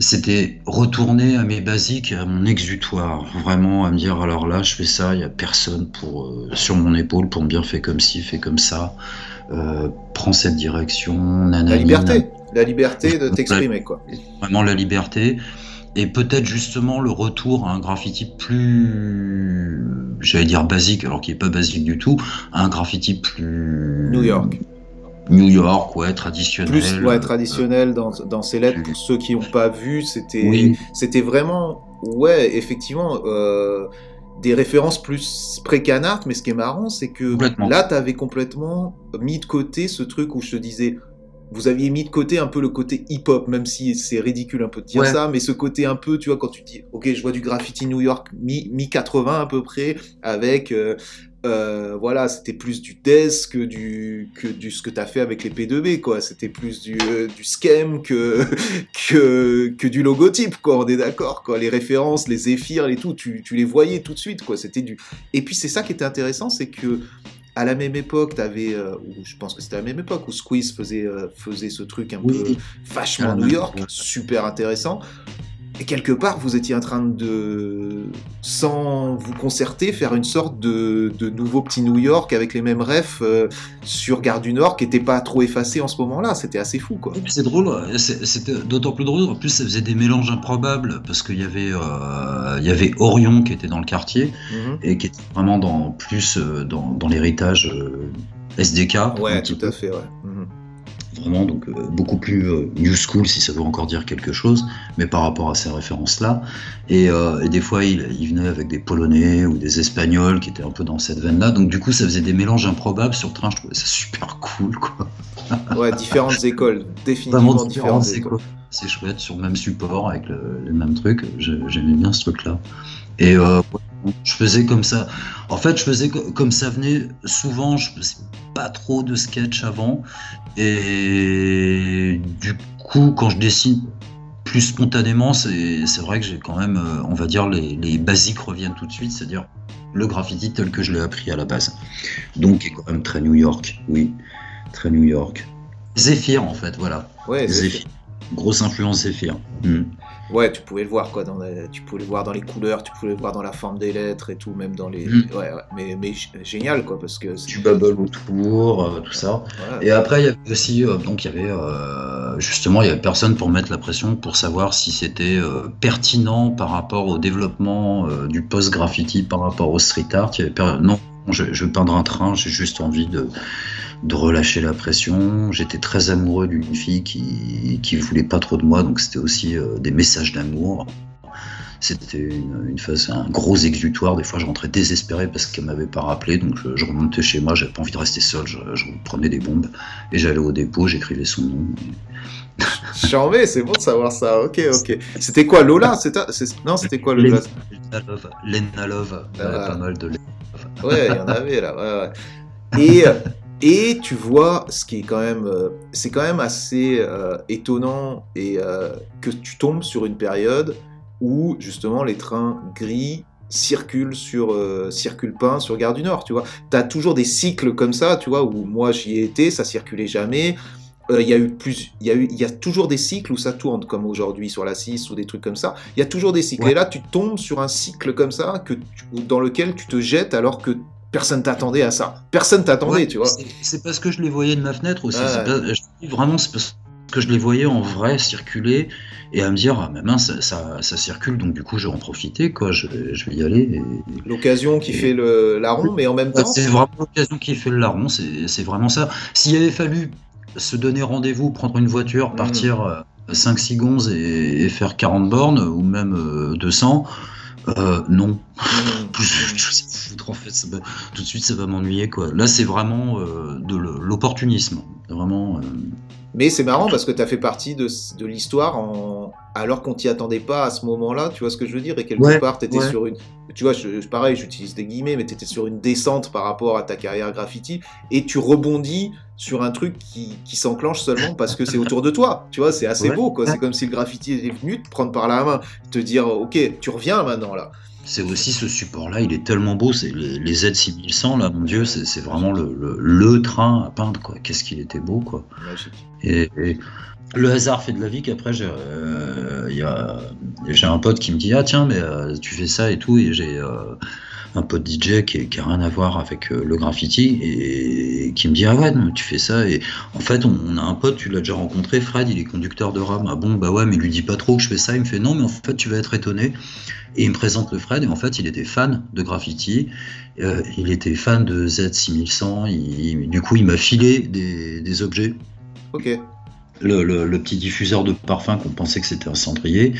c'était retourner à mes basiques, à mon exutoire, vraiment à me dire alors là je fais ça, il y a personne pour, euh, sur mon épaule pour me dire fais comme ci, fais comme ça, euh, prends cette direction, nanana. La liberté. La liberté de t'exprimer, quoi. Vraiment la liberté. Et peut-être justement le retour à un graffiti plus, j'allais dire basique, alors qu'il n'est pas basique du tout, à un graffiti plus... New York. New York, ouais, traditionnel. Plus, ouais, traditionnel dans, dans ses lettres. Pour ceux qui n'ont pas vu, c'était, oui. c'était vraiment, ouais, effectivement... Euh... des références plus pré-canard, mais ce qui est marrant, c'est que là, tu avais complètement mis de côté ce truc où je te disais vous aviez mis de côté un peu le côté hip-hop, même si c'est ridicule un peu de dire ouais. ça, mais ce côté un peu, tu vois, quand tu dis, ok, je vois du graffiti New York mi-quatre-vingts à peu près, avec, euh, euh, voilà, c'était plus du death que du, que du ce que t'as fait avec les P deux B, quoi. C'était plus du, euh, du scheme que, que, que du logotype, quoi, on est d'accord, quoi. Les références, les Zephyr, les tout, tu, tu les voyais tout de suite, quoi. C'était du... Et puis, c'est ça qui était intéressant, c'est que, à la même époque, t'avais, euh, ou je pense que c'était à la même époque où Squeeze faisait euh, faisait ce truc un oui. peu vachement ah, New York, ouais. super intéressant. Et quelque part, vous étiez en train de, sans vous concerter, faire une sorte de, de nouveau petit New York avec les mêmes refs euh, sur Gare du Nord qui n'était pas trop effacé en ce moment-là. C'était assez fou, quoi. Et puis c'est drôle, c'est, c'était d'autant plus drôle. En plus, ça faisait des mélanges improbables parce qu'il y avait, euh, il y avait Orion qui était dans le quartier mm-hmm. et qui était vraiment dans, plus euh, dans, dans l'héritage euh, S D K. Ouais, tout à fait, ouais. Mm-hmm. Vraiment, donc, euh, beaucoup plus euh, new school, si ça veut encore dire quelque chose, mais par rapport à ces références-là. Et, euh, et des fois, il, il venait avec des Polonais ou des Espagnols qui étaient un peu dans cette veine-là. Donc, du coup, ça faisait des mélanges improbables sur le train. Je trouvais ça super cool, quoi. Ouais, différentes écoles, définitivement différentes, différentes écoles. écoles. C'est chouette, sur le même support, avec le, le même truc. Je, j'aimais bien ce truc-là. Et euh, je faisais comme ça. En fait, je faisais comme ça venait souvent. Je faisais pas trop de sketch avant. Et du coup, quand je dessine plus spontanément, c'est, c'est vrai que j'ai quand même, on va dire, les, les basiques reviennent tout de suite, c'est-à-dire le graffiti tel que je l'ai appris à la base. Donc, qui est quand même très New York, oui, très New York. Zephyr, en fait, voilà. Ouais, Zephyr. Zephyr. Grosse influence Zephyr. Mm. Ouais, tu pouvais le voir, quoi, dans la, tu pouvais le voir dans les couleurs, tu pouvais le voir dans la forme des lettres et tout, même dans les... Mmh. Ouais, ouais, mais, mais génial, quoi, parce que... Tu babbles autour, euh, tout ça. Voilà. Et après, il y avait aussi... Euh, donc, il y avait... Euh, justement, il n'y avait personne pour mettre la pression, pour savoir si c'était euh, pertinent par rapport au développement euh, du post-graffiti, par rapport au street art. Il y avait per... Non, je, je vais peindre un train, j'ai juste envie de... de relâcher la pression. J'étais très amoureux d'une fille qui qui voulait pas trop de moi, donc c'était aussi euh, des messages d'amour. C'était une, une phase, un gros exutoire. Des fois, je rentrais désespéré parce qu'elle m'avait pas rappelé, donc je, je remontais chez moi, j'avais pas envie de rester seul, je, je prenais des bombes et j'allais au dépôt, j'écrivais son nom. Charmé, c'est bon de savoir ça. Ok, ok. C'était quoi Lola c'était... C'est... Non, c'était quoi Lola Lena Love. Lena Love. Il y avait pas mal de Lena Love. Ouais, il y en avait là. Ouais, ouais. Et Et tu vois, ce qui est quand même, euh, c'est quand même assez euh, étonnant et euh, que tu tombes sur une période où justement les trains gris circulent sur euh, circulent peint sur Gare du Nord. Tu vois, t'as toujours des cycles comme ça. Tu vois, où moi j'y ai été, ça circulait jamais. Il euh, y a eu plus, il y a eu, il y a toujours des cycles où ça tourne comme aujourd'hui sur la six ou des trucs comme ça. Il y a toujours des cycles. Ouais. Et là, tu tombes sur un cycle comme ça que tu, dans lequel tu te jettes alors que personne t'attendait à ça. Personne t'attendait, ouais, tu vois. C'est, c'est parce que je les voyais de ma fenêtre aussi. Ah, c'est pas, je, vraiment, c'est parce que je les voyais en vrai circuler et à me dire, ah, mais mince, ça, ça, ça circule, donc du coup, je vais en profiter, quoi. Je, je vais y aller. Et, l'occasion qui et, fait le larron, mais en même temps... C'est vraiment l'occasion qui fait le larron, c'est, c'est vraiment ça. S'il avait fallu se donner rendez-vous, prendre une voiture, partir mmh. cinq six gonzes et, et faire quarante bornes, ou même euh, deux cents... Euh, non, je, je sais foutre, en fait, ça va, tout de suite ça va m'ennuyer, quoi. Là c'est vraiment euh, de l'opportunisme, vraiment. Euh... Mais c'est marrant parce que t'as fait partie de, de l'histoire en... alors qu'on t'y attendait pas à ce moment-là, tu vois ce que je veux dire, et quelque ouais, part t'étais ouais. sur une, tu vois, je, pareil, j'utilise des guillemets, mais t'étais sur une descente par rapport à ta carrière graffiti, et tu rebondis sur un truc qui, qui s'enclenche seulement parce que c'est autour de toi, tu vois, c'est assez ouais. beau, quoi. C'est comme si le graffiti était venu te prendre par la main, te dire, ok, tu reviens maintenant, là. C'est aussi ce support-là, il est tellement beau, c'est les, les Z six mille cent, là, mon Dieu, c'est, c'est vraiment le, le, le train à peindre, quoi. Qu'est-ce qu'il était beau, quoi. Et, et le hasard fait de la vie qu'après, j'ai, euh, y a, j'ai un pote qui me dit, ah tiens, mais euh, tu fais ça et tout, et j'ai... Euh, un pote D J qui n'a rien à voir avec le graffiti et qui me dit ah ouais non, tu fais ça, et en fait on, on a un pote, tu l'as déjà rencontré, Fred, il est conducteur de rame. Ah bon, bah ouais, mais lui dis pas trop que je fais ça. Il me fait non, mais en fait tu vas être étonné, et il me présente le Fred, et en fait il était fan de graffiti, euh, il était fan de Z six mille cent, il, du coup il m'a filé des, des objets. Ok. le, le, le petit diffuseur de parfum qu'on pensait que c'était un cendrier.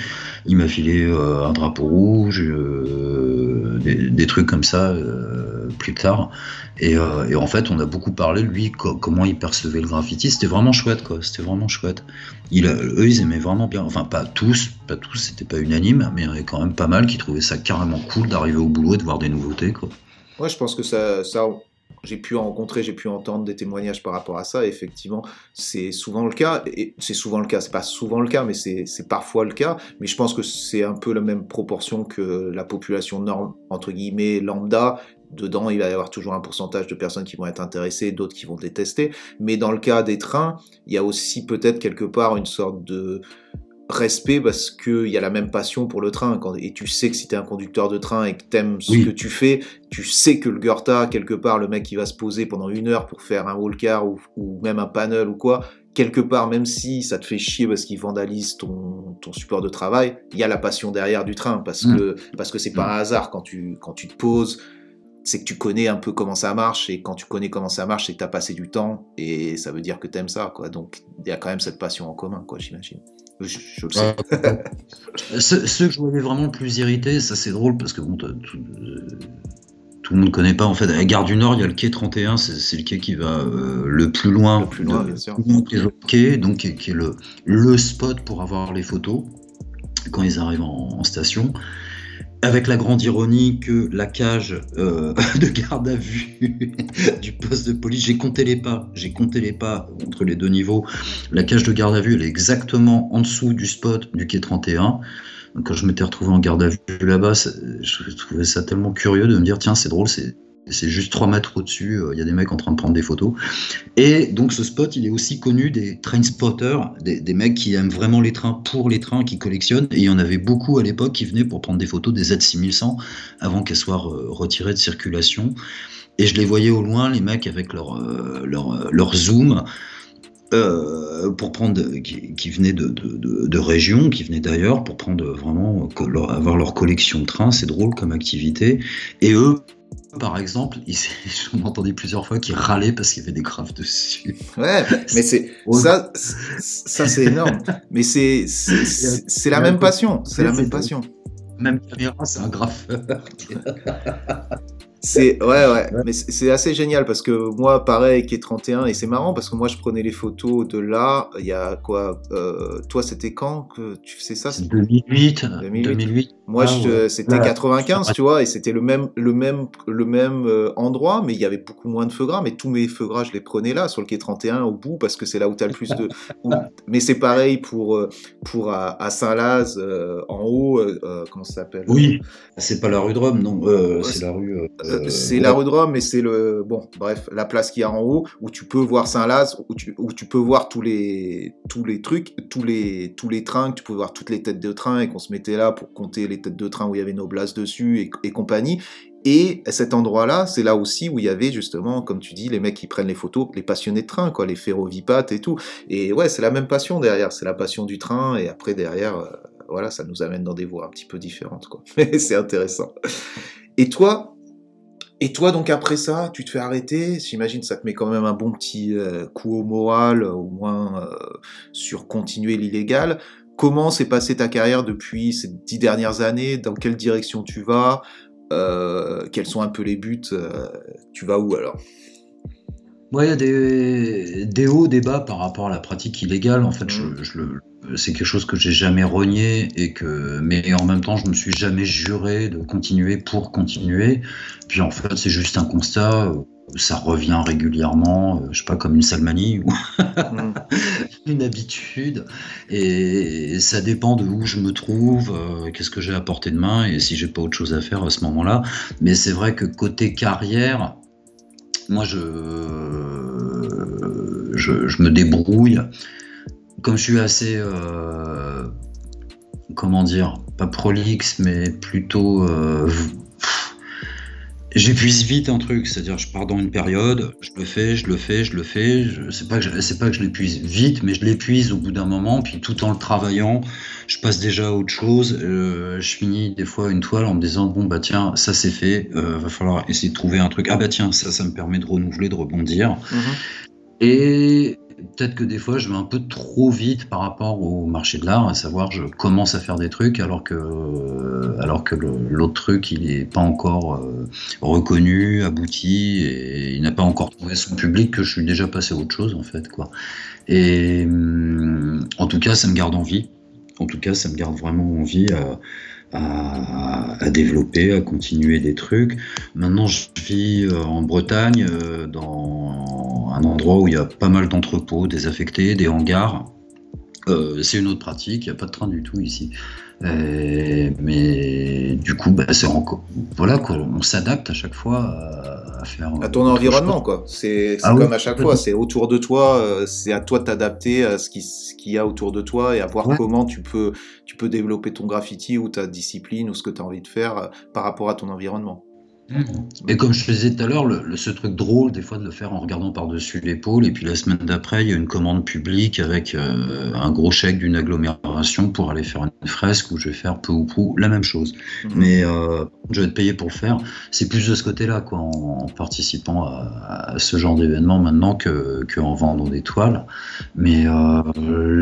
Il m'a filé euh, un drapeau rouge, euh, des, des trucs comme ça euh, plus tard. Et, euh, et en fait, on a beaucoup parlé, lui, co comment il percevait le graffiti. C'était vraiment chouette, quoi. C'était vraiment chouette. Il a, eux, ils aimaient vraiment bien. Enfin, pas tous, pas tous, c'était pas unanime, mais il y en avait quand même pas mal qui trouvaient ça carrément cool d'arriver au boulot et de voir des nouveautés, quoi. Ouais, je pense que ça... ça... j'ai pu en rencontrer, j'ai pu entendre des témoignages par rapport à ça, et effectivement c'est souvent le cas, et c'est souvent le cas, c'est pas souvent le cas, mais c'est parfois le cas, mais je pense que c'est un peu la même proportion que la population norme, entre guillemets, lambda. Dedans, il va y avoir toujours un pourcentage de personnes qui vont être intéressées, d'autres qui vont détester, mais dans le cas des trains, il y a aussi peut-être quelque part une sorte de... respect parce qu'il y a la même passion pour le train, et tu sais que si t'es un conducteur de train et que t'aimes ce oui. que tu fais, tu sais que le Goerta, quelque part, le mec qui va se poser pendant une heure pour faire un wall-car ou, ou même un panel ou quoi, quelque part, même si ça te fait chier parce qu'il vandalise ton, ton support de travail, il y a la passion derrière du train, parce mmh. que parce que c'est pas un hasard. Quand tu, quand tu te poses, c'est que tu connais un peu comment ça marche, et quand tu connais comment ça marche, c'est que t'as passé du temps, et ça veut dire que t'aimes ça, quoi. Donc il y a quand même cette passion en commun, quoi, j'imagine. Je, je le sais. ce, ce que je voulais vraiment le plus irriter, ça c'est drôle parce que bon, tout, tout le monde connaît pas en fait. À la gare du Nord, il y a le quai trente et un, c'est le quai qui va euh, le plus loin, le plus loin, bien sûr. Quai, donc qui est, qui est le, le spot pour avoir les photos quand ils arrivent en, en station. Avec la grande ironie que la cage euh, de garde à vue du poste de police, j'ai compté les pas, j'ai compté les pas entre les deux niveaux. La cage de garde à vue, elle est exactement en dessous du spot du quai trente et un. Donc, quand je m'étais retrouvé en garde à vue là-bas, je trouvais ça tellement curieux de me dire tiens, c'est drôle, c'est juste trois mètres au-dessus, il y a des mecs en train de prendre des photos. Et donc, ce spot, il est aussi connu des train spotters, des, des mecs qui aiment vraiment les trains pour les trains, qui collectionnent. Et il y en avait beaucoup à l'époque qui venaient pour prendre des photos des Z six mille cent avant qu'elles soient retirées de circulation. Et je les voyais au loin, les mecs avec leur, leur, leur zoom. Euh, pour prendre, qui, qui venaient de, de, de, de régions, qui venaient d'ailleurs, pour prendre vraiment, leur, avoir leur collection de trains, c'est drôle comme activité. Et eux, par exemple, ils, je m'entendais plusieurs fois qu'ils râlaient parce qu'il y avait des graffs dessus. Ouais, mais c'est ça, ça c'est énorme. Mais c'est c'est la même passion, c'est la même passion. Même caméra, c'est un graffeur. C'est, ouais, ouais, mais c'est assez génial parce que moi, pareil, qui est trente et un, et c'est marrant parce que moi, je prenais les photos de là, il y a quoi, euh, toi, c'était quand que tu faisais ça? deux mille huit Moi, ah, ouais. c'était ouais. quatre-vingt-quinze, tu vois, et c'était le même, le même, le même endroit, mais il y avait beaucoup moins de feux gras, mais tous mes feux gras, je les prenais là, sur le quai trente et un, au bout, parce que c'est là où t'as le plus de... mais c'est pareil pour, pour à, à Saint-Laz, euh, en haut, euh, comment ça s'appelle? Oui, c'est pas la rue de Rome, non, euh, ouais, c'est la rue... Euh... C'est ouais. la rue de Rome, mais c'est le bon, bref, la place qu'il y a en haut où tu peux voir Saint-Laz, où tu, où tu peux voir tous les tous les trucs, tous les tous les trains, que tu peux voir toutes les têtes de train et qu'on se mettait là pour compter les têtes de train où il y avait nos blases dessus et, et compagnie. Et cet endroit-là, c'est là aussi où il y avait justement, comme tu dis, les mecs qui prennent les photos, les passionnés de train, quoi, les ferrovipates et tout. Et ouais, c'est la même passion derrière, c'est la passion du train et après derrière, euh, voilà, ça nous amène dans des voies un petit peu différentes, quoi. C'est intéressant. Et toi? Et toi, donc, après ça, tu te fais arrêter. J'imagine ça te met quand même un bon petit euh, coup au moral, au moins euh, sur continuer l'illégal. Comment s'est passée ta carrière depuis ces dix dernières années? Dans quelle direction tu vas? euh, Quels sont un peu les buts? euh, Tu vas où alors? Ouais, il y a des, des hauts, des bas par rapport à la pratique illégale. En fait, je, je le... c'est quelque chose que j'ai jamais renié et que, mais en même temps, je me suis jamais juré de continuer pour continuer. Puis en fait, c'est juste un constat. Ça revient régulièrement, je sais pas, comme une salmanie ou une habitude. Et ça dépend de où je me trouve, euh, qu'est-ce que j'ai à portée de main et si j'ai pas autre chose à faire à ce moment-là. Mais c'est vrai que côté carrière, moi, je, je, je me débrouille. Comme je suis assez, euh, comment dire, pas prolixe, mais plutôt, euh, j'épuise vite un truc. C'est-à-dire, je pars dans une période, je le fais, je le fais, je le fais. Je, c'est pas que je, c'est pas que je l'épuise vite, mais je l'épuise au bout d'un moment. Puis tout en le travaillant, je passe déjà à autre chose. Euh, je finis des fois une toile en me disant bon bah tiens, ça c'est fait. Euh, va falloir essayer de trouver un truc. Ah bah tiens, ça, ça me permet de renouveler, de rebondir. Mm-hmm. Et peut-être que des fois je vais un peu trop vite par rapport au marché de l'art, à savoir je commence à faire des trucs alors que, alors que l'autre truc il n'est pas encore reconnu, abouti, et il n'a pas encore trouvé son public, que je suis déjà passé à autre chose en fait, quoi. Et en tout cas ça me garde en vie, en tout cas ça me garde vraiment en vie à, À, à développer, à continuer des trucs. Maintenant, je vis euh, en Bretagne, euh, dans un endroit où il y a pas mal d'entrepôts désaffectés, des hangars. Euh, c'est une autre pratique, il n'y a pas de train du tout ici. Et, mais du coup, bah, c'est encore, voilà, quoi, on s'adapte à chaque fois à, à faire. À ton environnement, quoi. C'est, c'est ah comme oui, à chaque fois, c'est autour de toi, euh, c'est à toi de t'adapter à ce qui, ce qu'il y a autour de toi et à voir ouais. comment tu peux, tu peux développer ton graffiti ou ta discipline ou ce que tu as envie de faire euh, par rapport à ton environnement. Et comme je te disais tout à l'heure, le, le, ce truc drôle des fois de le faire en regardant par-dessus l'épaule, et puis la semaine d'après il y a une commande publique avec euh, un gros chèque d'une agglomération pour aller faire une fresque où je vais faire peu ou prou la même chose, mm-hmm. mais euh, je vais être payé pour le faire. C'est plus de ce côté-là quoi, en, en participant à, à ce genre d'événement maintenant que, que en vendant des toiles. Mais euh,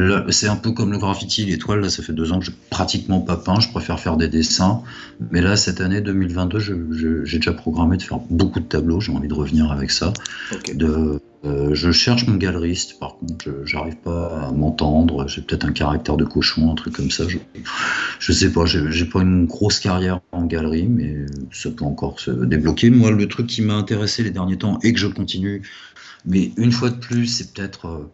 là, c'est un peu comme le graffiti, les toiles, là ça fait deux ans que je pratiquement pas peint, je préfère faire des dessins, mais là cette année deux mille vingt-deux je, je, j'ai J'ai déjà programmé de faire beaucoup de tableaux, j'ai envie de revenir avec ça. Okay. De, euh, je cherche mon galeriste, par contre, je, j'arrive pas à m'entendre, j'ai peut-être un caractère de cochon, un truc comme ça. Je, je sais pas, j'ai, j'ai pas une grosse carrière en galerie, mais ça peut encore se débloquer. Moi, le truc qui m'a intéressé les derniers temps et que je continue, mais une fois de plus, c'est peut-être. Euh,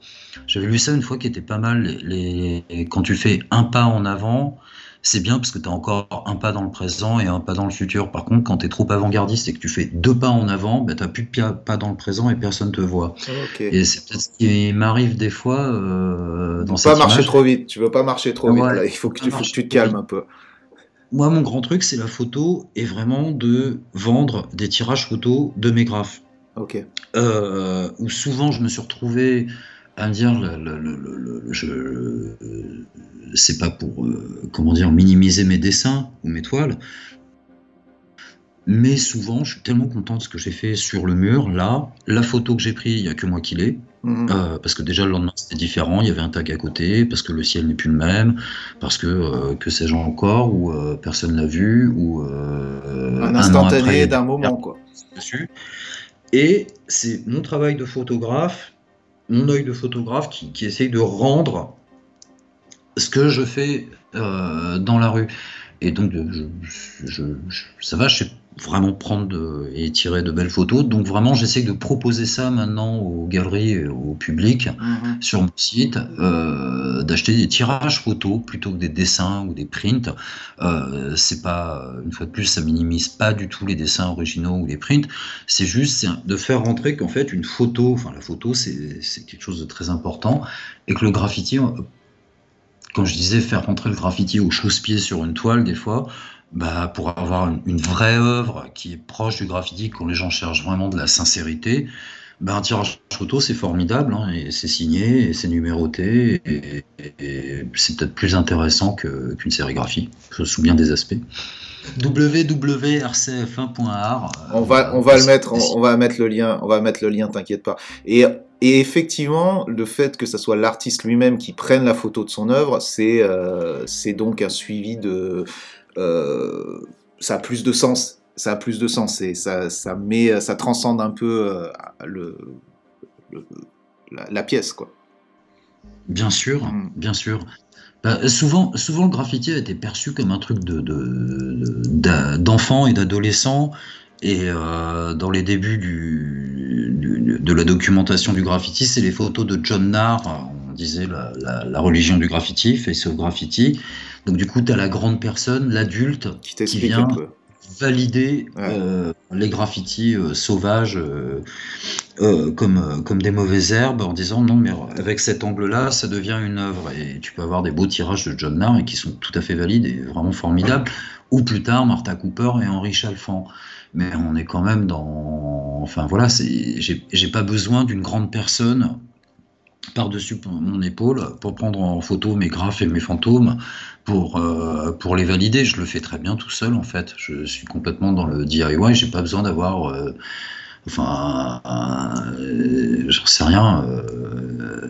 j'avais lu ça une fois qui était pas mal, les, les, quand tu fais un pas en avant. C'est bien parce que tu as encore un pas dans le présent et un pas dans le futur. Par contre, quand tu es trop avant-gardiste et que tu fais deux pas en avant, ben, tu n'as plus de pas dans le présent et personne ne te voit. Okay. Et c'est peut-être ce qui m'arrive des fois euh, dans cette image. Tu ne veux pas marcher trop vite, tu ne veux pas marcher trop vite. Ouais, là. Il faut que, tu, faut que tu te calmes un peu. Moi, mon grand truc, c'est la photo et vraiment de vendre des tirages photos de mes graphes. Okay. Euh, où souvent, je me suis retrouvé... à me dire, le, le, le, le, le, je, euh, c'est pas pour euh, comment dire, minimiser mes dessins ou mes toiles, mais souvent je suis tellement content de ce que j'ai fait sur le mur, là, la photo que j'ai prise, il n'y a que moi qui l'ai, mmh. euh, parce que déjà le lendemain c'était différent, il y avait un tag à côté, parce que le ciel n'est plus le même, parce que, euh, que sais-je encore, ou euh, personne l'a vu, ou euh, un instantané un an après, d'un moment, quoi. Dessus. Et c'est mon travail de photographe, mon œil de photographe qui, qui essaye de rendre ce que je fais euh, dans la rue. Et donc, je, je, je, ça va, je sais vraiment prendre de, et tirer de belles photos. Donc, vraiment, j'essaye de proposer ça maintenant aux galeries et au public mmh. sur mon site, euh, d'acheter des tirages photos plutôt que des dessins ou des prints. Euh, c'est pas, une fois de plus, ça minimise pas du tout les dessins originaux ou les prints. C'est juste c'est de faire rentrer qu'en fait, une photo, enfin, la photo, c'est, c'est quelque chose de très important et que le graffiti... Quand je disais faire rentrer le graffiti au chausse-pied sur une toile, des fois, bah, pour avoir une, une vraie œuvre qui est proche du graffiti, quand les gens cherchent vraiment de la sincérité, bah, un tirage photo, c'est formidable, hein, et c'est signé, et c'est numéroté, et, et, et c'est peut-être plus intéressant que, qu'une sérigraphie. Je me souviens des aspects. w w w point r c f un point art On va, on va le mettre, on, on va mettre le lien, on va mettre le lien, t'inquiète pas. Et, et effectivement, le fait que ce soit l'artiste lui-même qui prenne la photo de son œuvre, c'est, euh, c'est donc un suivi de, euh, ça a plus de sens, ça a plus de sens et ça, ça met, ça transcende un peu euh, le, le, la, la pièce, quoi. Bien sûr, mmh. bien sûr. Bah, souvent, souvent, le graffiti a été perçu comme un truc de, de, de, d'enfants et d'adolescents. Et euh, dans les débuts du, du, de la documentation du graffiti, c'est les photos de John Narr, on disait la, la, la religion du graffiti, Face of Graffiti. Donc du coup, tu as la grande personne, l'adulte, qui, qui vient valider ouais. euh, les graffitis euh, sauvages euh, euh, comme, euh, comme des mauvaises herbes en disant non, mais avec cet angle-là, ça devient une œuvre. Et tu peux avoir des beaux tirages de John Narr et qui sont tout à fait valides et vraiment formidables. Ouais. Ou plus tard, Martha Cooper et Henry Chalfant. Mais on est quand même dans... Enfin voilà, c'est... J'ai... j'ai pas besoin d'une grande personne par-dessus mon épaule pour prendre en photo mes graphes et mes fantômes pour, euh, pour les valider. Je le fais très bien tout seul en fait. Je suis complètement dans le D I Y, j'ai pas besoin d'avoir... Euh... Enfin, euh, j'en sais rien. Euh,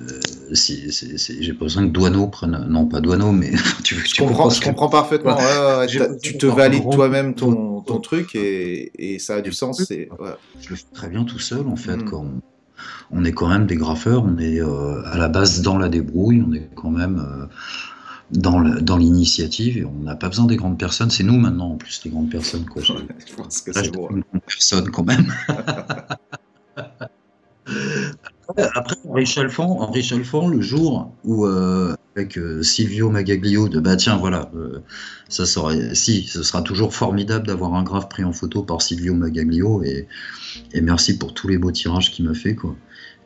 si, si, si, j'ai pas besoin que Douaneau prenne. Non, pas Douaneau, mais tu, je tu comprends. Je que... comprends parfaitement. Ouais. Ouais, ouais, ouais, tu te valides toi-même ton, ton truc et, et ça a du sens. C'est... Ouais. Je le fais très bien tout seul, en fait. Mm. Quand on... on est quand même des graffeurs, on est euh, à la base dans la débrouille, on est quand même euh, dans, le, dans l'initiative et on n'a pas besoin des grandes personnes. C'est nous maintenant en plus les grandes personnes. Quoi. Ouais, je pense que là, c'est bon. Une grande personne quand même. Après Henry Chalfant, Henry Chalfant, le jour où euh, avec euh, Silvio Magaglio de bah tiens voilà, euh, ça serait, si ce sera toujours formidable d'avoir un graphe pris en photo par Silvio Magaglio et, et merci pour tous les beaux tirages qu'il m'a fait quoi.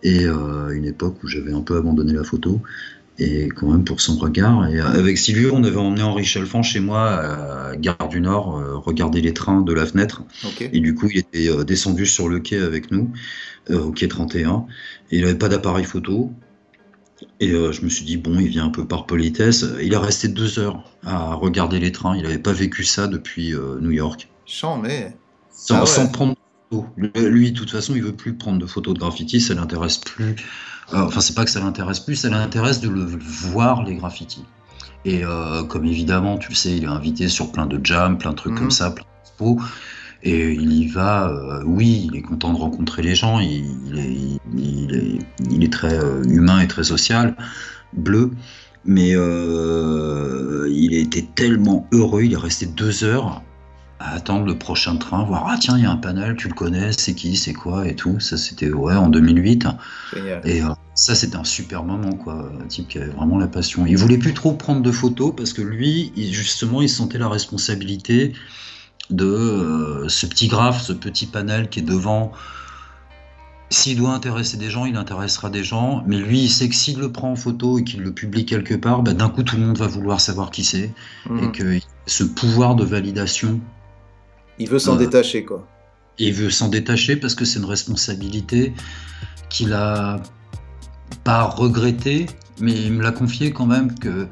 Et euh, une époque où j'avais un peu abandonné la photo et quand même pour son regard. Et euh, avec Silvio, on avait emmené Henry Chalfant chez moi à Gare du Nord, euh, regarder les trains de la fenêtre. Okay. Et du coup, il était euh, descendu sur le quai avec nous. Au quai trente et un, et il n'avait pas d'appareil photo, et euh, je me suis dit bon, il vient un peu par politesse. Il est resté deux heures à regarder les trains. Il n'avait pas vécu ça depuis euh, New York. Chant, mais sans, ah ouais. sans prendre de photos. Lui, de toute façon, il veut plus prendre de photos de graffiti. Ça l'intéresse plus. Euh, enfin, c'est pas que ça l'intéresse plus, ça l'intéresse de le voir les graffitis. Et euh, comme évidemment, tu le sais, il est invité sur plein de jams, plein de trucs mmh. comme ça, plein d'expos. Et il y va, euh, oui, il est content de rencontrer les gens, il, il, est, il, est, il est très euh, humain et très social, bleu, mais euh, il était tellement heureux, il est resté deux heures à attendre le prochain train, voir « Ah tiens, il y a un panel, tu le connais, c'est qui, c'est quoi ?» et tout, ça c'était ouais, en deux mille huit, génial. Et euh, ça c'était un super moment, quoi, un type qui avait vraiment la passion. Il voulait plus trop prendre de photos parce que lui, il, justement, il sentait la responsabilité de euh, ce petit graphe, ce petit panel qui est devant. S'il doit intéresser des gens, il intéressera des gens, mais lui il sait que s'il le prend en photo et qu'il le publie quelque part, bah, d'un coup tout le monde va vouloir savoir qui c'est mmh. et que ce pouvoir de validation, il veut s'en euh, détacher quoi. Il veut s'en détacher parce que c'est une responsabilité qu'il a pas regrettée, mais il me l'a confié quand même que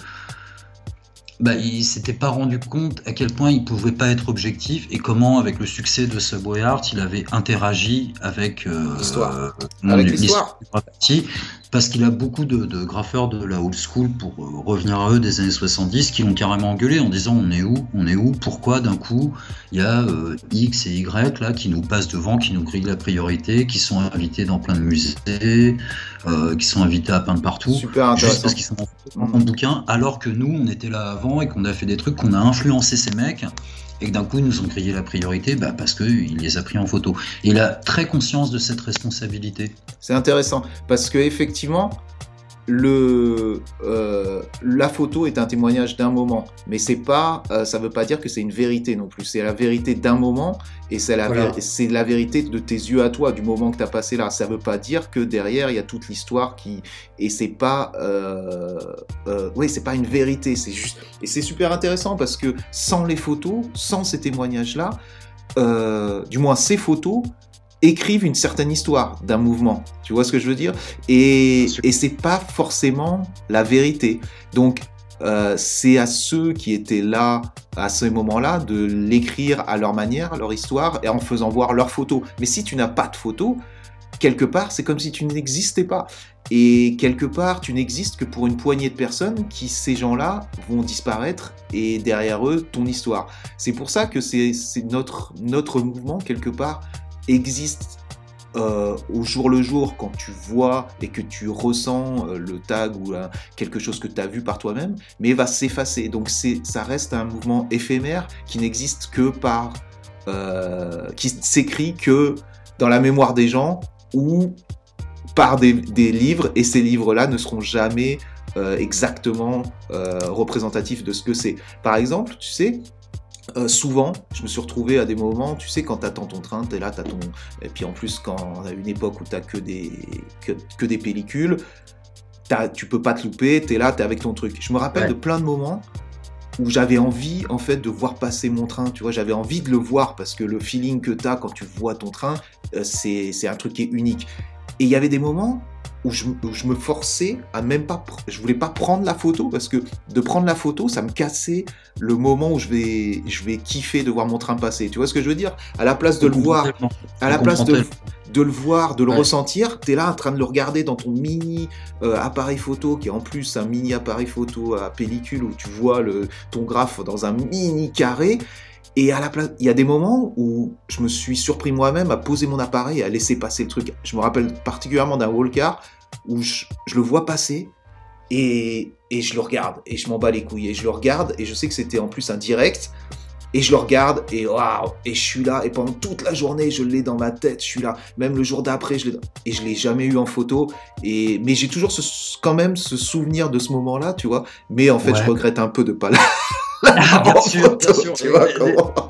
bah, il ne s'était pas rendu compte à quel point il ne pouvait pas être objectif et comment, avec le succès de Subway Art, il avait interagi avec, euh, l'histoire. Euh, avec l'histoire. l'histoire. Parce qu'il a beaucoup de, de graffeurs de la old school, pour euh, revenir à eux, des années soixante-dix, qui l'ont carrément engueulé en disant « on est où ? On est où ? Pourquoi d'un coup il y a euh, X et Y là, qui nous passent devant, qui nous grillent la priorité, qui sont invités dans plein de musées, euh, qui sont invités à peindre partout, juste parce qu'ils sont en mmh. bouquin, alors que nous, on était là avant et qu'on a fait des trucs, qu'on a influencé ces mecs ?» et que d'un coup ils nous ont grillé la priorité bah, parce qu'il les a pris en photo. Et il a très conscience de cette responsabilité. C'est intéressant, parce qu'effectivement, le, euh, la photo est un témoignage d'un moment, mais c'est pas, euh, ça ne veut pas dire que c'est une vérité non plus, c'est la vérité d'un moment, et c'est la, voilà. c'est la vérité de tes yeux à toi, du moment que tu as passé là. Ça ne veut pas dire que derrière, il y a toute l'histoire qui... Et c'est pas... Euh, euh, oui, c'est pas une vérité, c'est juste... Et c'est super intéressant, parce que sans les photos, sans ces témoignages-là, euh, du moins ces photos... écrivent une certaine histoire d'un mouvement, tu vois ce que je veux dire, et, et c'est pas forcément la vérité. Donc euh, c'est à ceux qui étaient là à ce moment-là de l'écrire à leur manière, leur histoire, et en faisant voir leurs photos. Mais si tu n'as pas de photos, quelque part c'est comme si tu n'existais pas, et quelque part tu n'existes que pour une poignée de personnes qui, ces gens-là, vont disparaître, et derrière eux ton histoire. C'est pour ça que c'est, c'est notre, notre mouvement quelque part existe euh, au jour le jour, quand tu vois et que tu ressens euh, le tag ou euh, quelque chose que tu as vu par toi-même, mais va s'effacer. Donc c'est, ça reste un mouvement éphémère qui n'existe que par... Euh, qui s'écrit que dans la mémoire des gens ou par des, des livres, et ces livres-là ne seront jamais euh, exactement euh, représentatifs de ce que c'est. Par exemple, tu sais... Euh, souvent, je me suis retrouvé à des moments, tu sais, quand t'attends ton train, t'es là, t'as ton... Et puis en plus, quand on a une époque où t'as que des, que, que des pellicules, t'as... tu peux pas te louper, t'es là, t'es avec ton truc. Je me rappelle ouais. de plein de moments où j'avais envie, en fait, de voir passer mon train, tu vois, j'avais envie de le voir, parce que le feeling que t'as quand tu vois ton train, euh, c'est... c'est un truc qui est unique. Et il y avait des moments où je, où je me forçais à même pas, pr- je voulais pas prendre la photo parce que de prendre la photo, ça me cassait le moment où je vais, je vais kiffer de voir mon train passer. Tu vois ce que je veux dire ? À la place de le voir, à la place de, de le voir, de le ouais. ressentir, t'es là en train de le regarder dans ton mini euh, appareil photo qui est en plus un mini appareil photo à pellicule où tu vois le, ton graphe dans un mini carré. Et à la place, il y a des moments où je me suis surpris moi-même à poser mon appareil et à laisser passer le truc. Je me rappelle particulièrement d'un wallcar où je, je le vois passer et, et je le regarde et je m'en bats les couilles et je le regarde et je sais que c'était en plus un direct et je le regarde et waouh et je suis là et pendant toute la journée je l'ai dans ma tête, je suis là même le jour d'après je l'ai et je l'ai jamais eu en photo et mais j'ai toujours ce, quand même ce souvenir de ce moment-là, tu vois. Mais en fait ouais. je regrette un peu de pas là. Ah, bien sûr, photo, bien sûr. Tu vois et, comment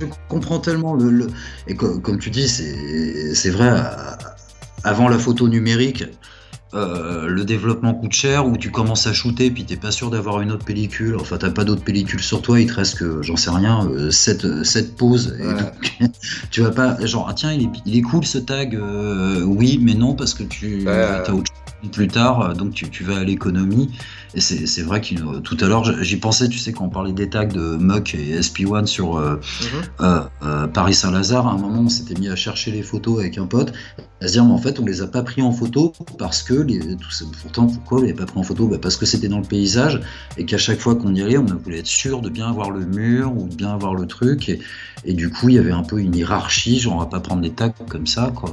je comprends tellement le, le... et co- comme tu dis, c'est c'est vrai. Avant la photo numérique, euh, le développement coûte cher où tu commences à shooter puis t'es pas sûr d'avoir une autre pellicule. Enfin, t'as pas d'autre pellicule sur toi. Il te reste que j'en sais rien, sept sept poses. Ouais. Et donc, tu vas pas genre ah tiens il est il est cool ce tag. Euh, oui, mais non parce que tu ouais. as autre chose plus tard, donc tu, tu vas à l'économie. Et c'est, c'est vrai que tout à l'heure j'y pensais, tu sais, quand on parlait des tags de Muck et S P un sur euh, mm-hmm. euh, euh, Paris-Saint-Lazare, à un moment on s'était mis à chercher les photos avec un pote, à se dire mais en fait on les a pas pris en photo parce que les, tout ça, pourtant pourquoi on les a pas pris en photo, bah, parce que c'était dans le paysage et qu'à chaque fois qu'on y allait on voulait être sûr de bien avoir le mur ou de bien avoir le truc et, et du coup il y avait un peu une hiérarchie, genre on va pas prendre des tags comme ça quoi,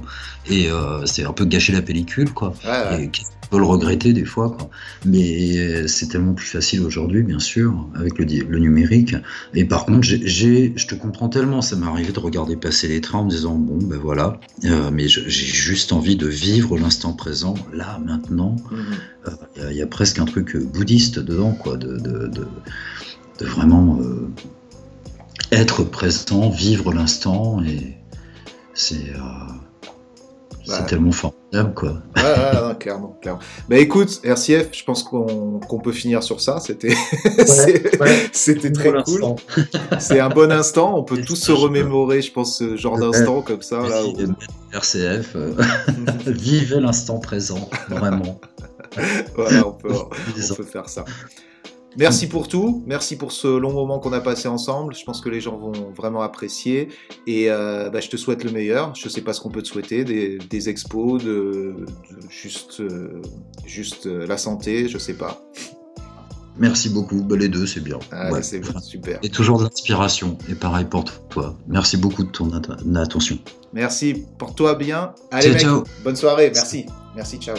et euh, c'est un peu gâcher la pellicule quoi. Ouais, ouais. Et, on peut le regretter des fois, quoi. Mais c'est tellement plus facile aujourd'hui, bien sûr, avec le, le numérique. Et par contre, j'ai, j'ai, je te comprends tellement, ça m'est arrivé de regarder passer les trains en me disant bon, ben voilà, euh, mais j'ai juste envie de vivre l'instant présent, là, maintenant. Il mm-hmm. euh, y, y a presque un truc bouddhiste dedans, quoi, de, de, de, de vraiment euh, être présent, vivre l'instant, et c'est. Euh, C'est bah, tellement formidable, quoi. Ouais, ouais, ouais, clairement, clairement. Bah écoute, R C F, je pense qu'on, qu'on peut finir sur ça. C'était, ouais, c'est, ouais. c'était très bon cool. Instant. C'est un bon instant. On peut tous se remémorer, je pense, ce genre d'instant comme ça. Là, où... R C F, euh... vivez l'instant présent, vraiment. Voilà, on peut, on peut faire ça. Merci pour tout, merci pour ce long moment qu'on a passé ensemble, je pense que les gens vont vraiment apprécier et euh, bah, je te souhaite le meilleur, je sais pas ce qu'on peut te souhaiter, des, des expos, de, de juste, euh, juste euh, la santé, je sais pas. Merci beaucoup, bah, les deux c'est bien. Ah, ouais. C'est bon, super. Et toujours de l'inspiration, et pareil pour toi, merci beaucoup de ton at- attention. Merci, porte-toi bien, allez ciao, mec, ciao. Bonne soirée, merci, merci, ciao.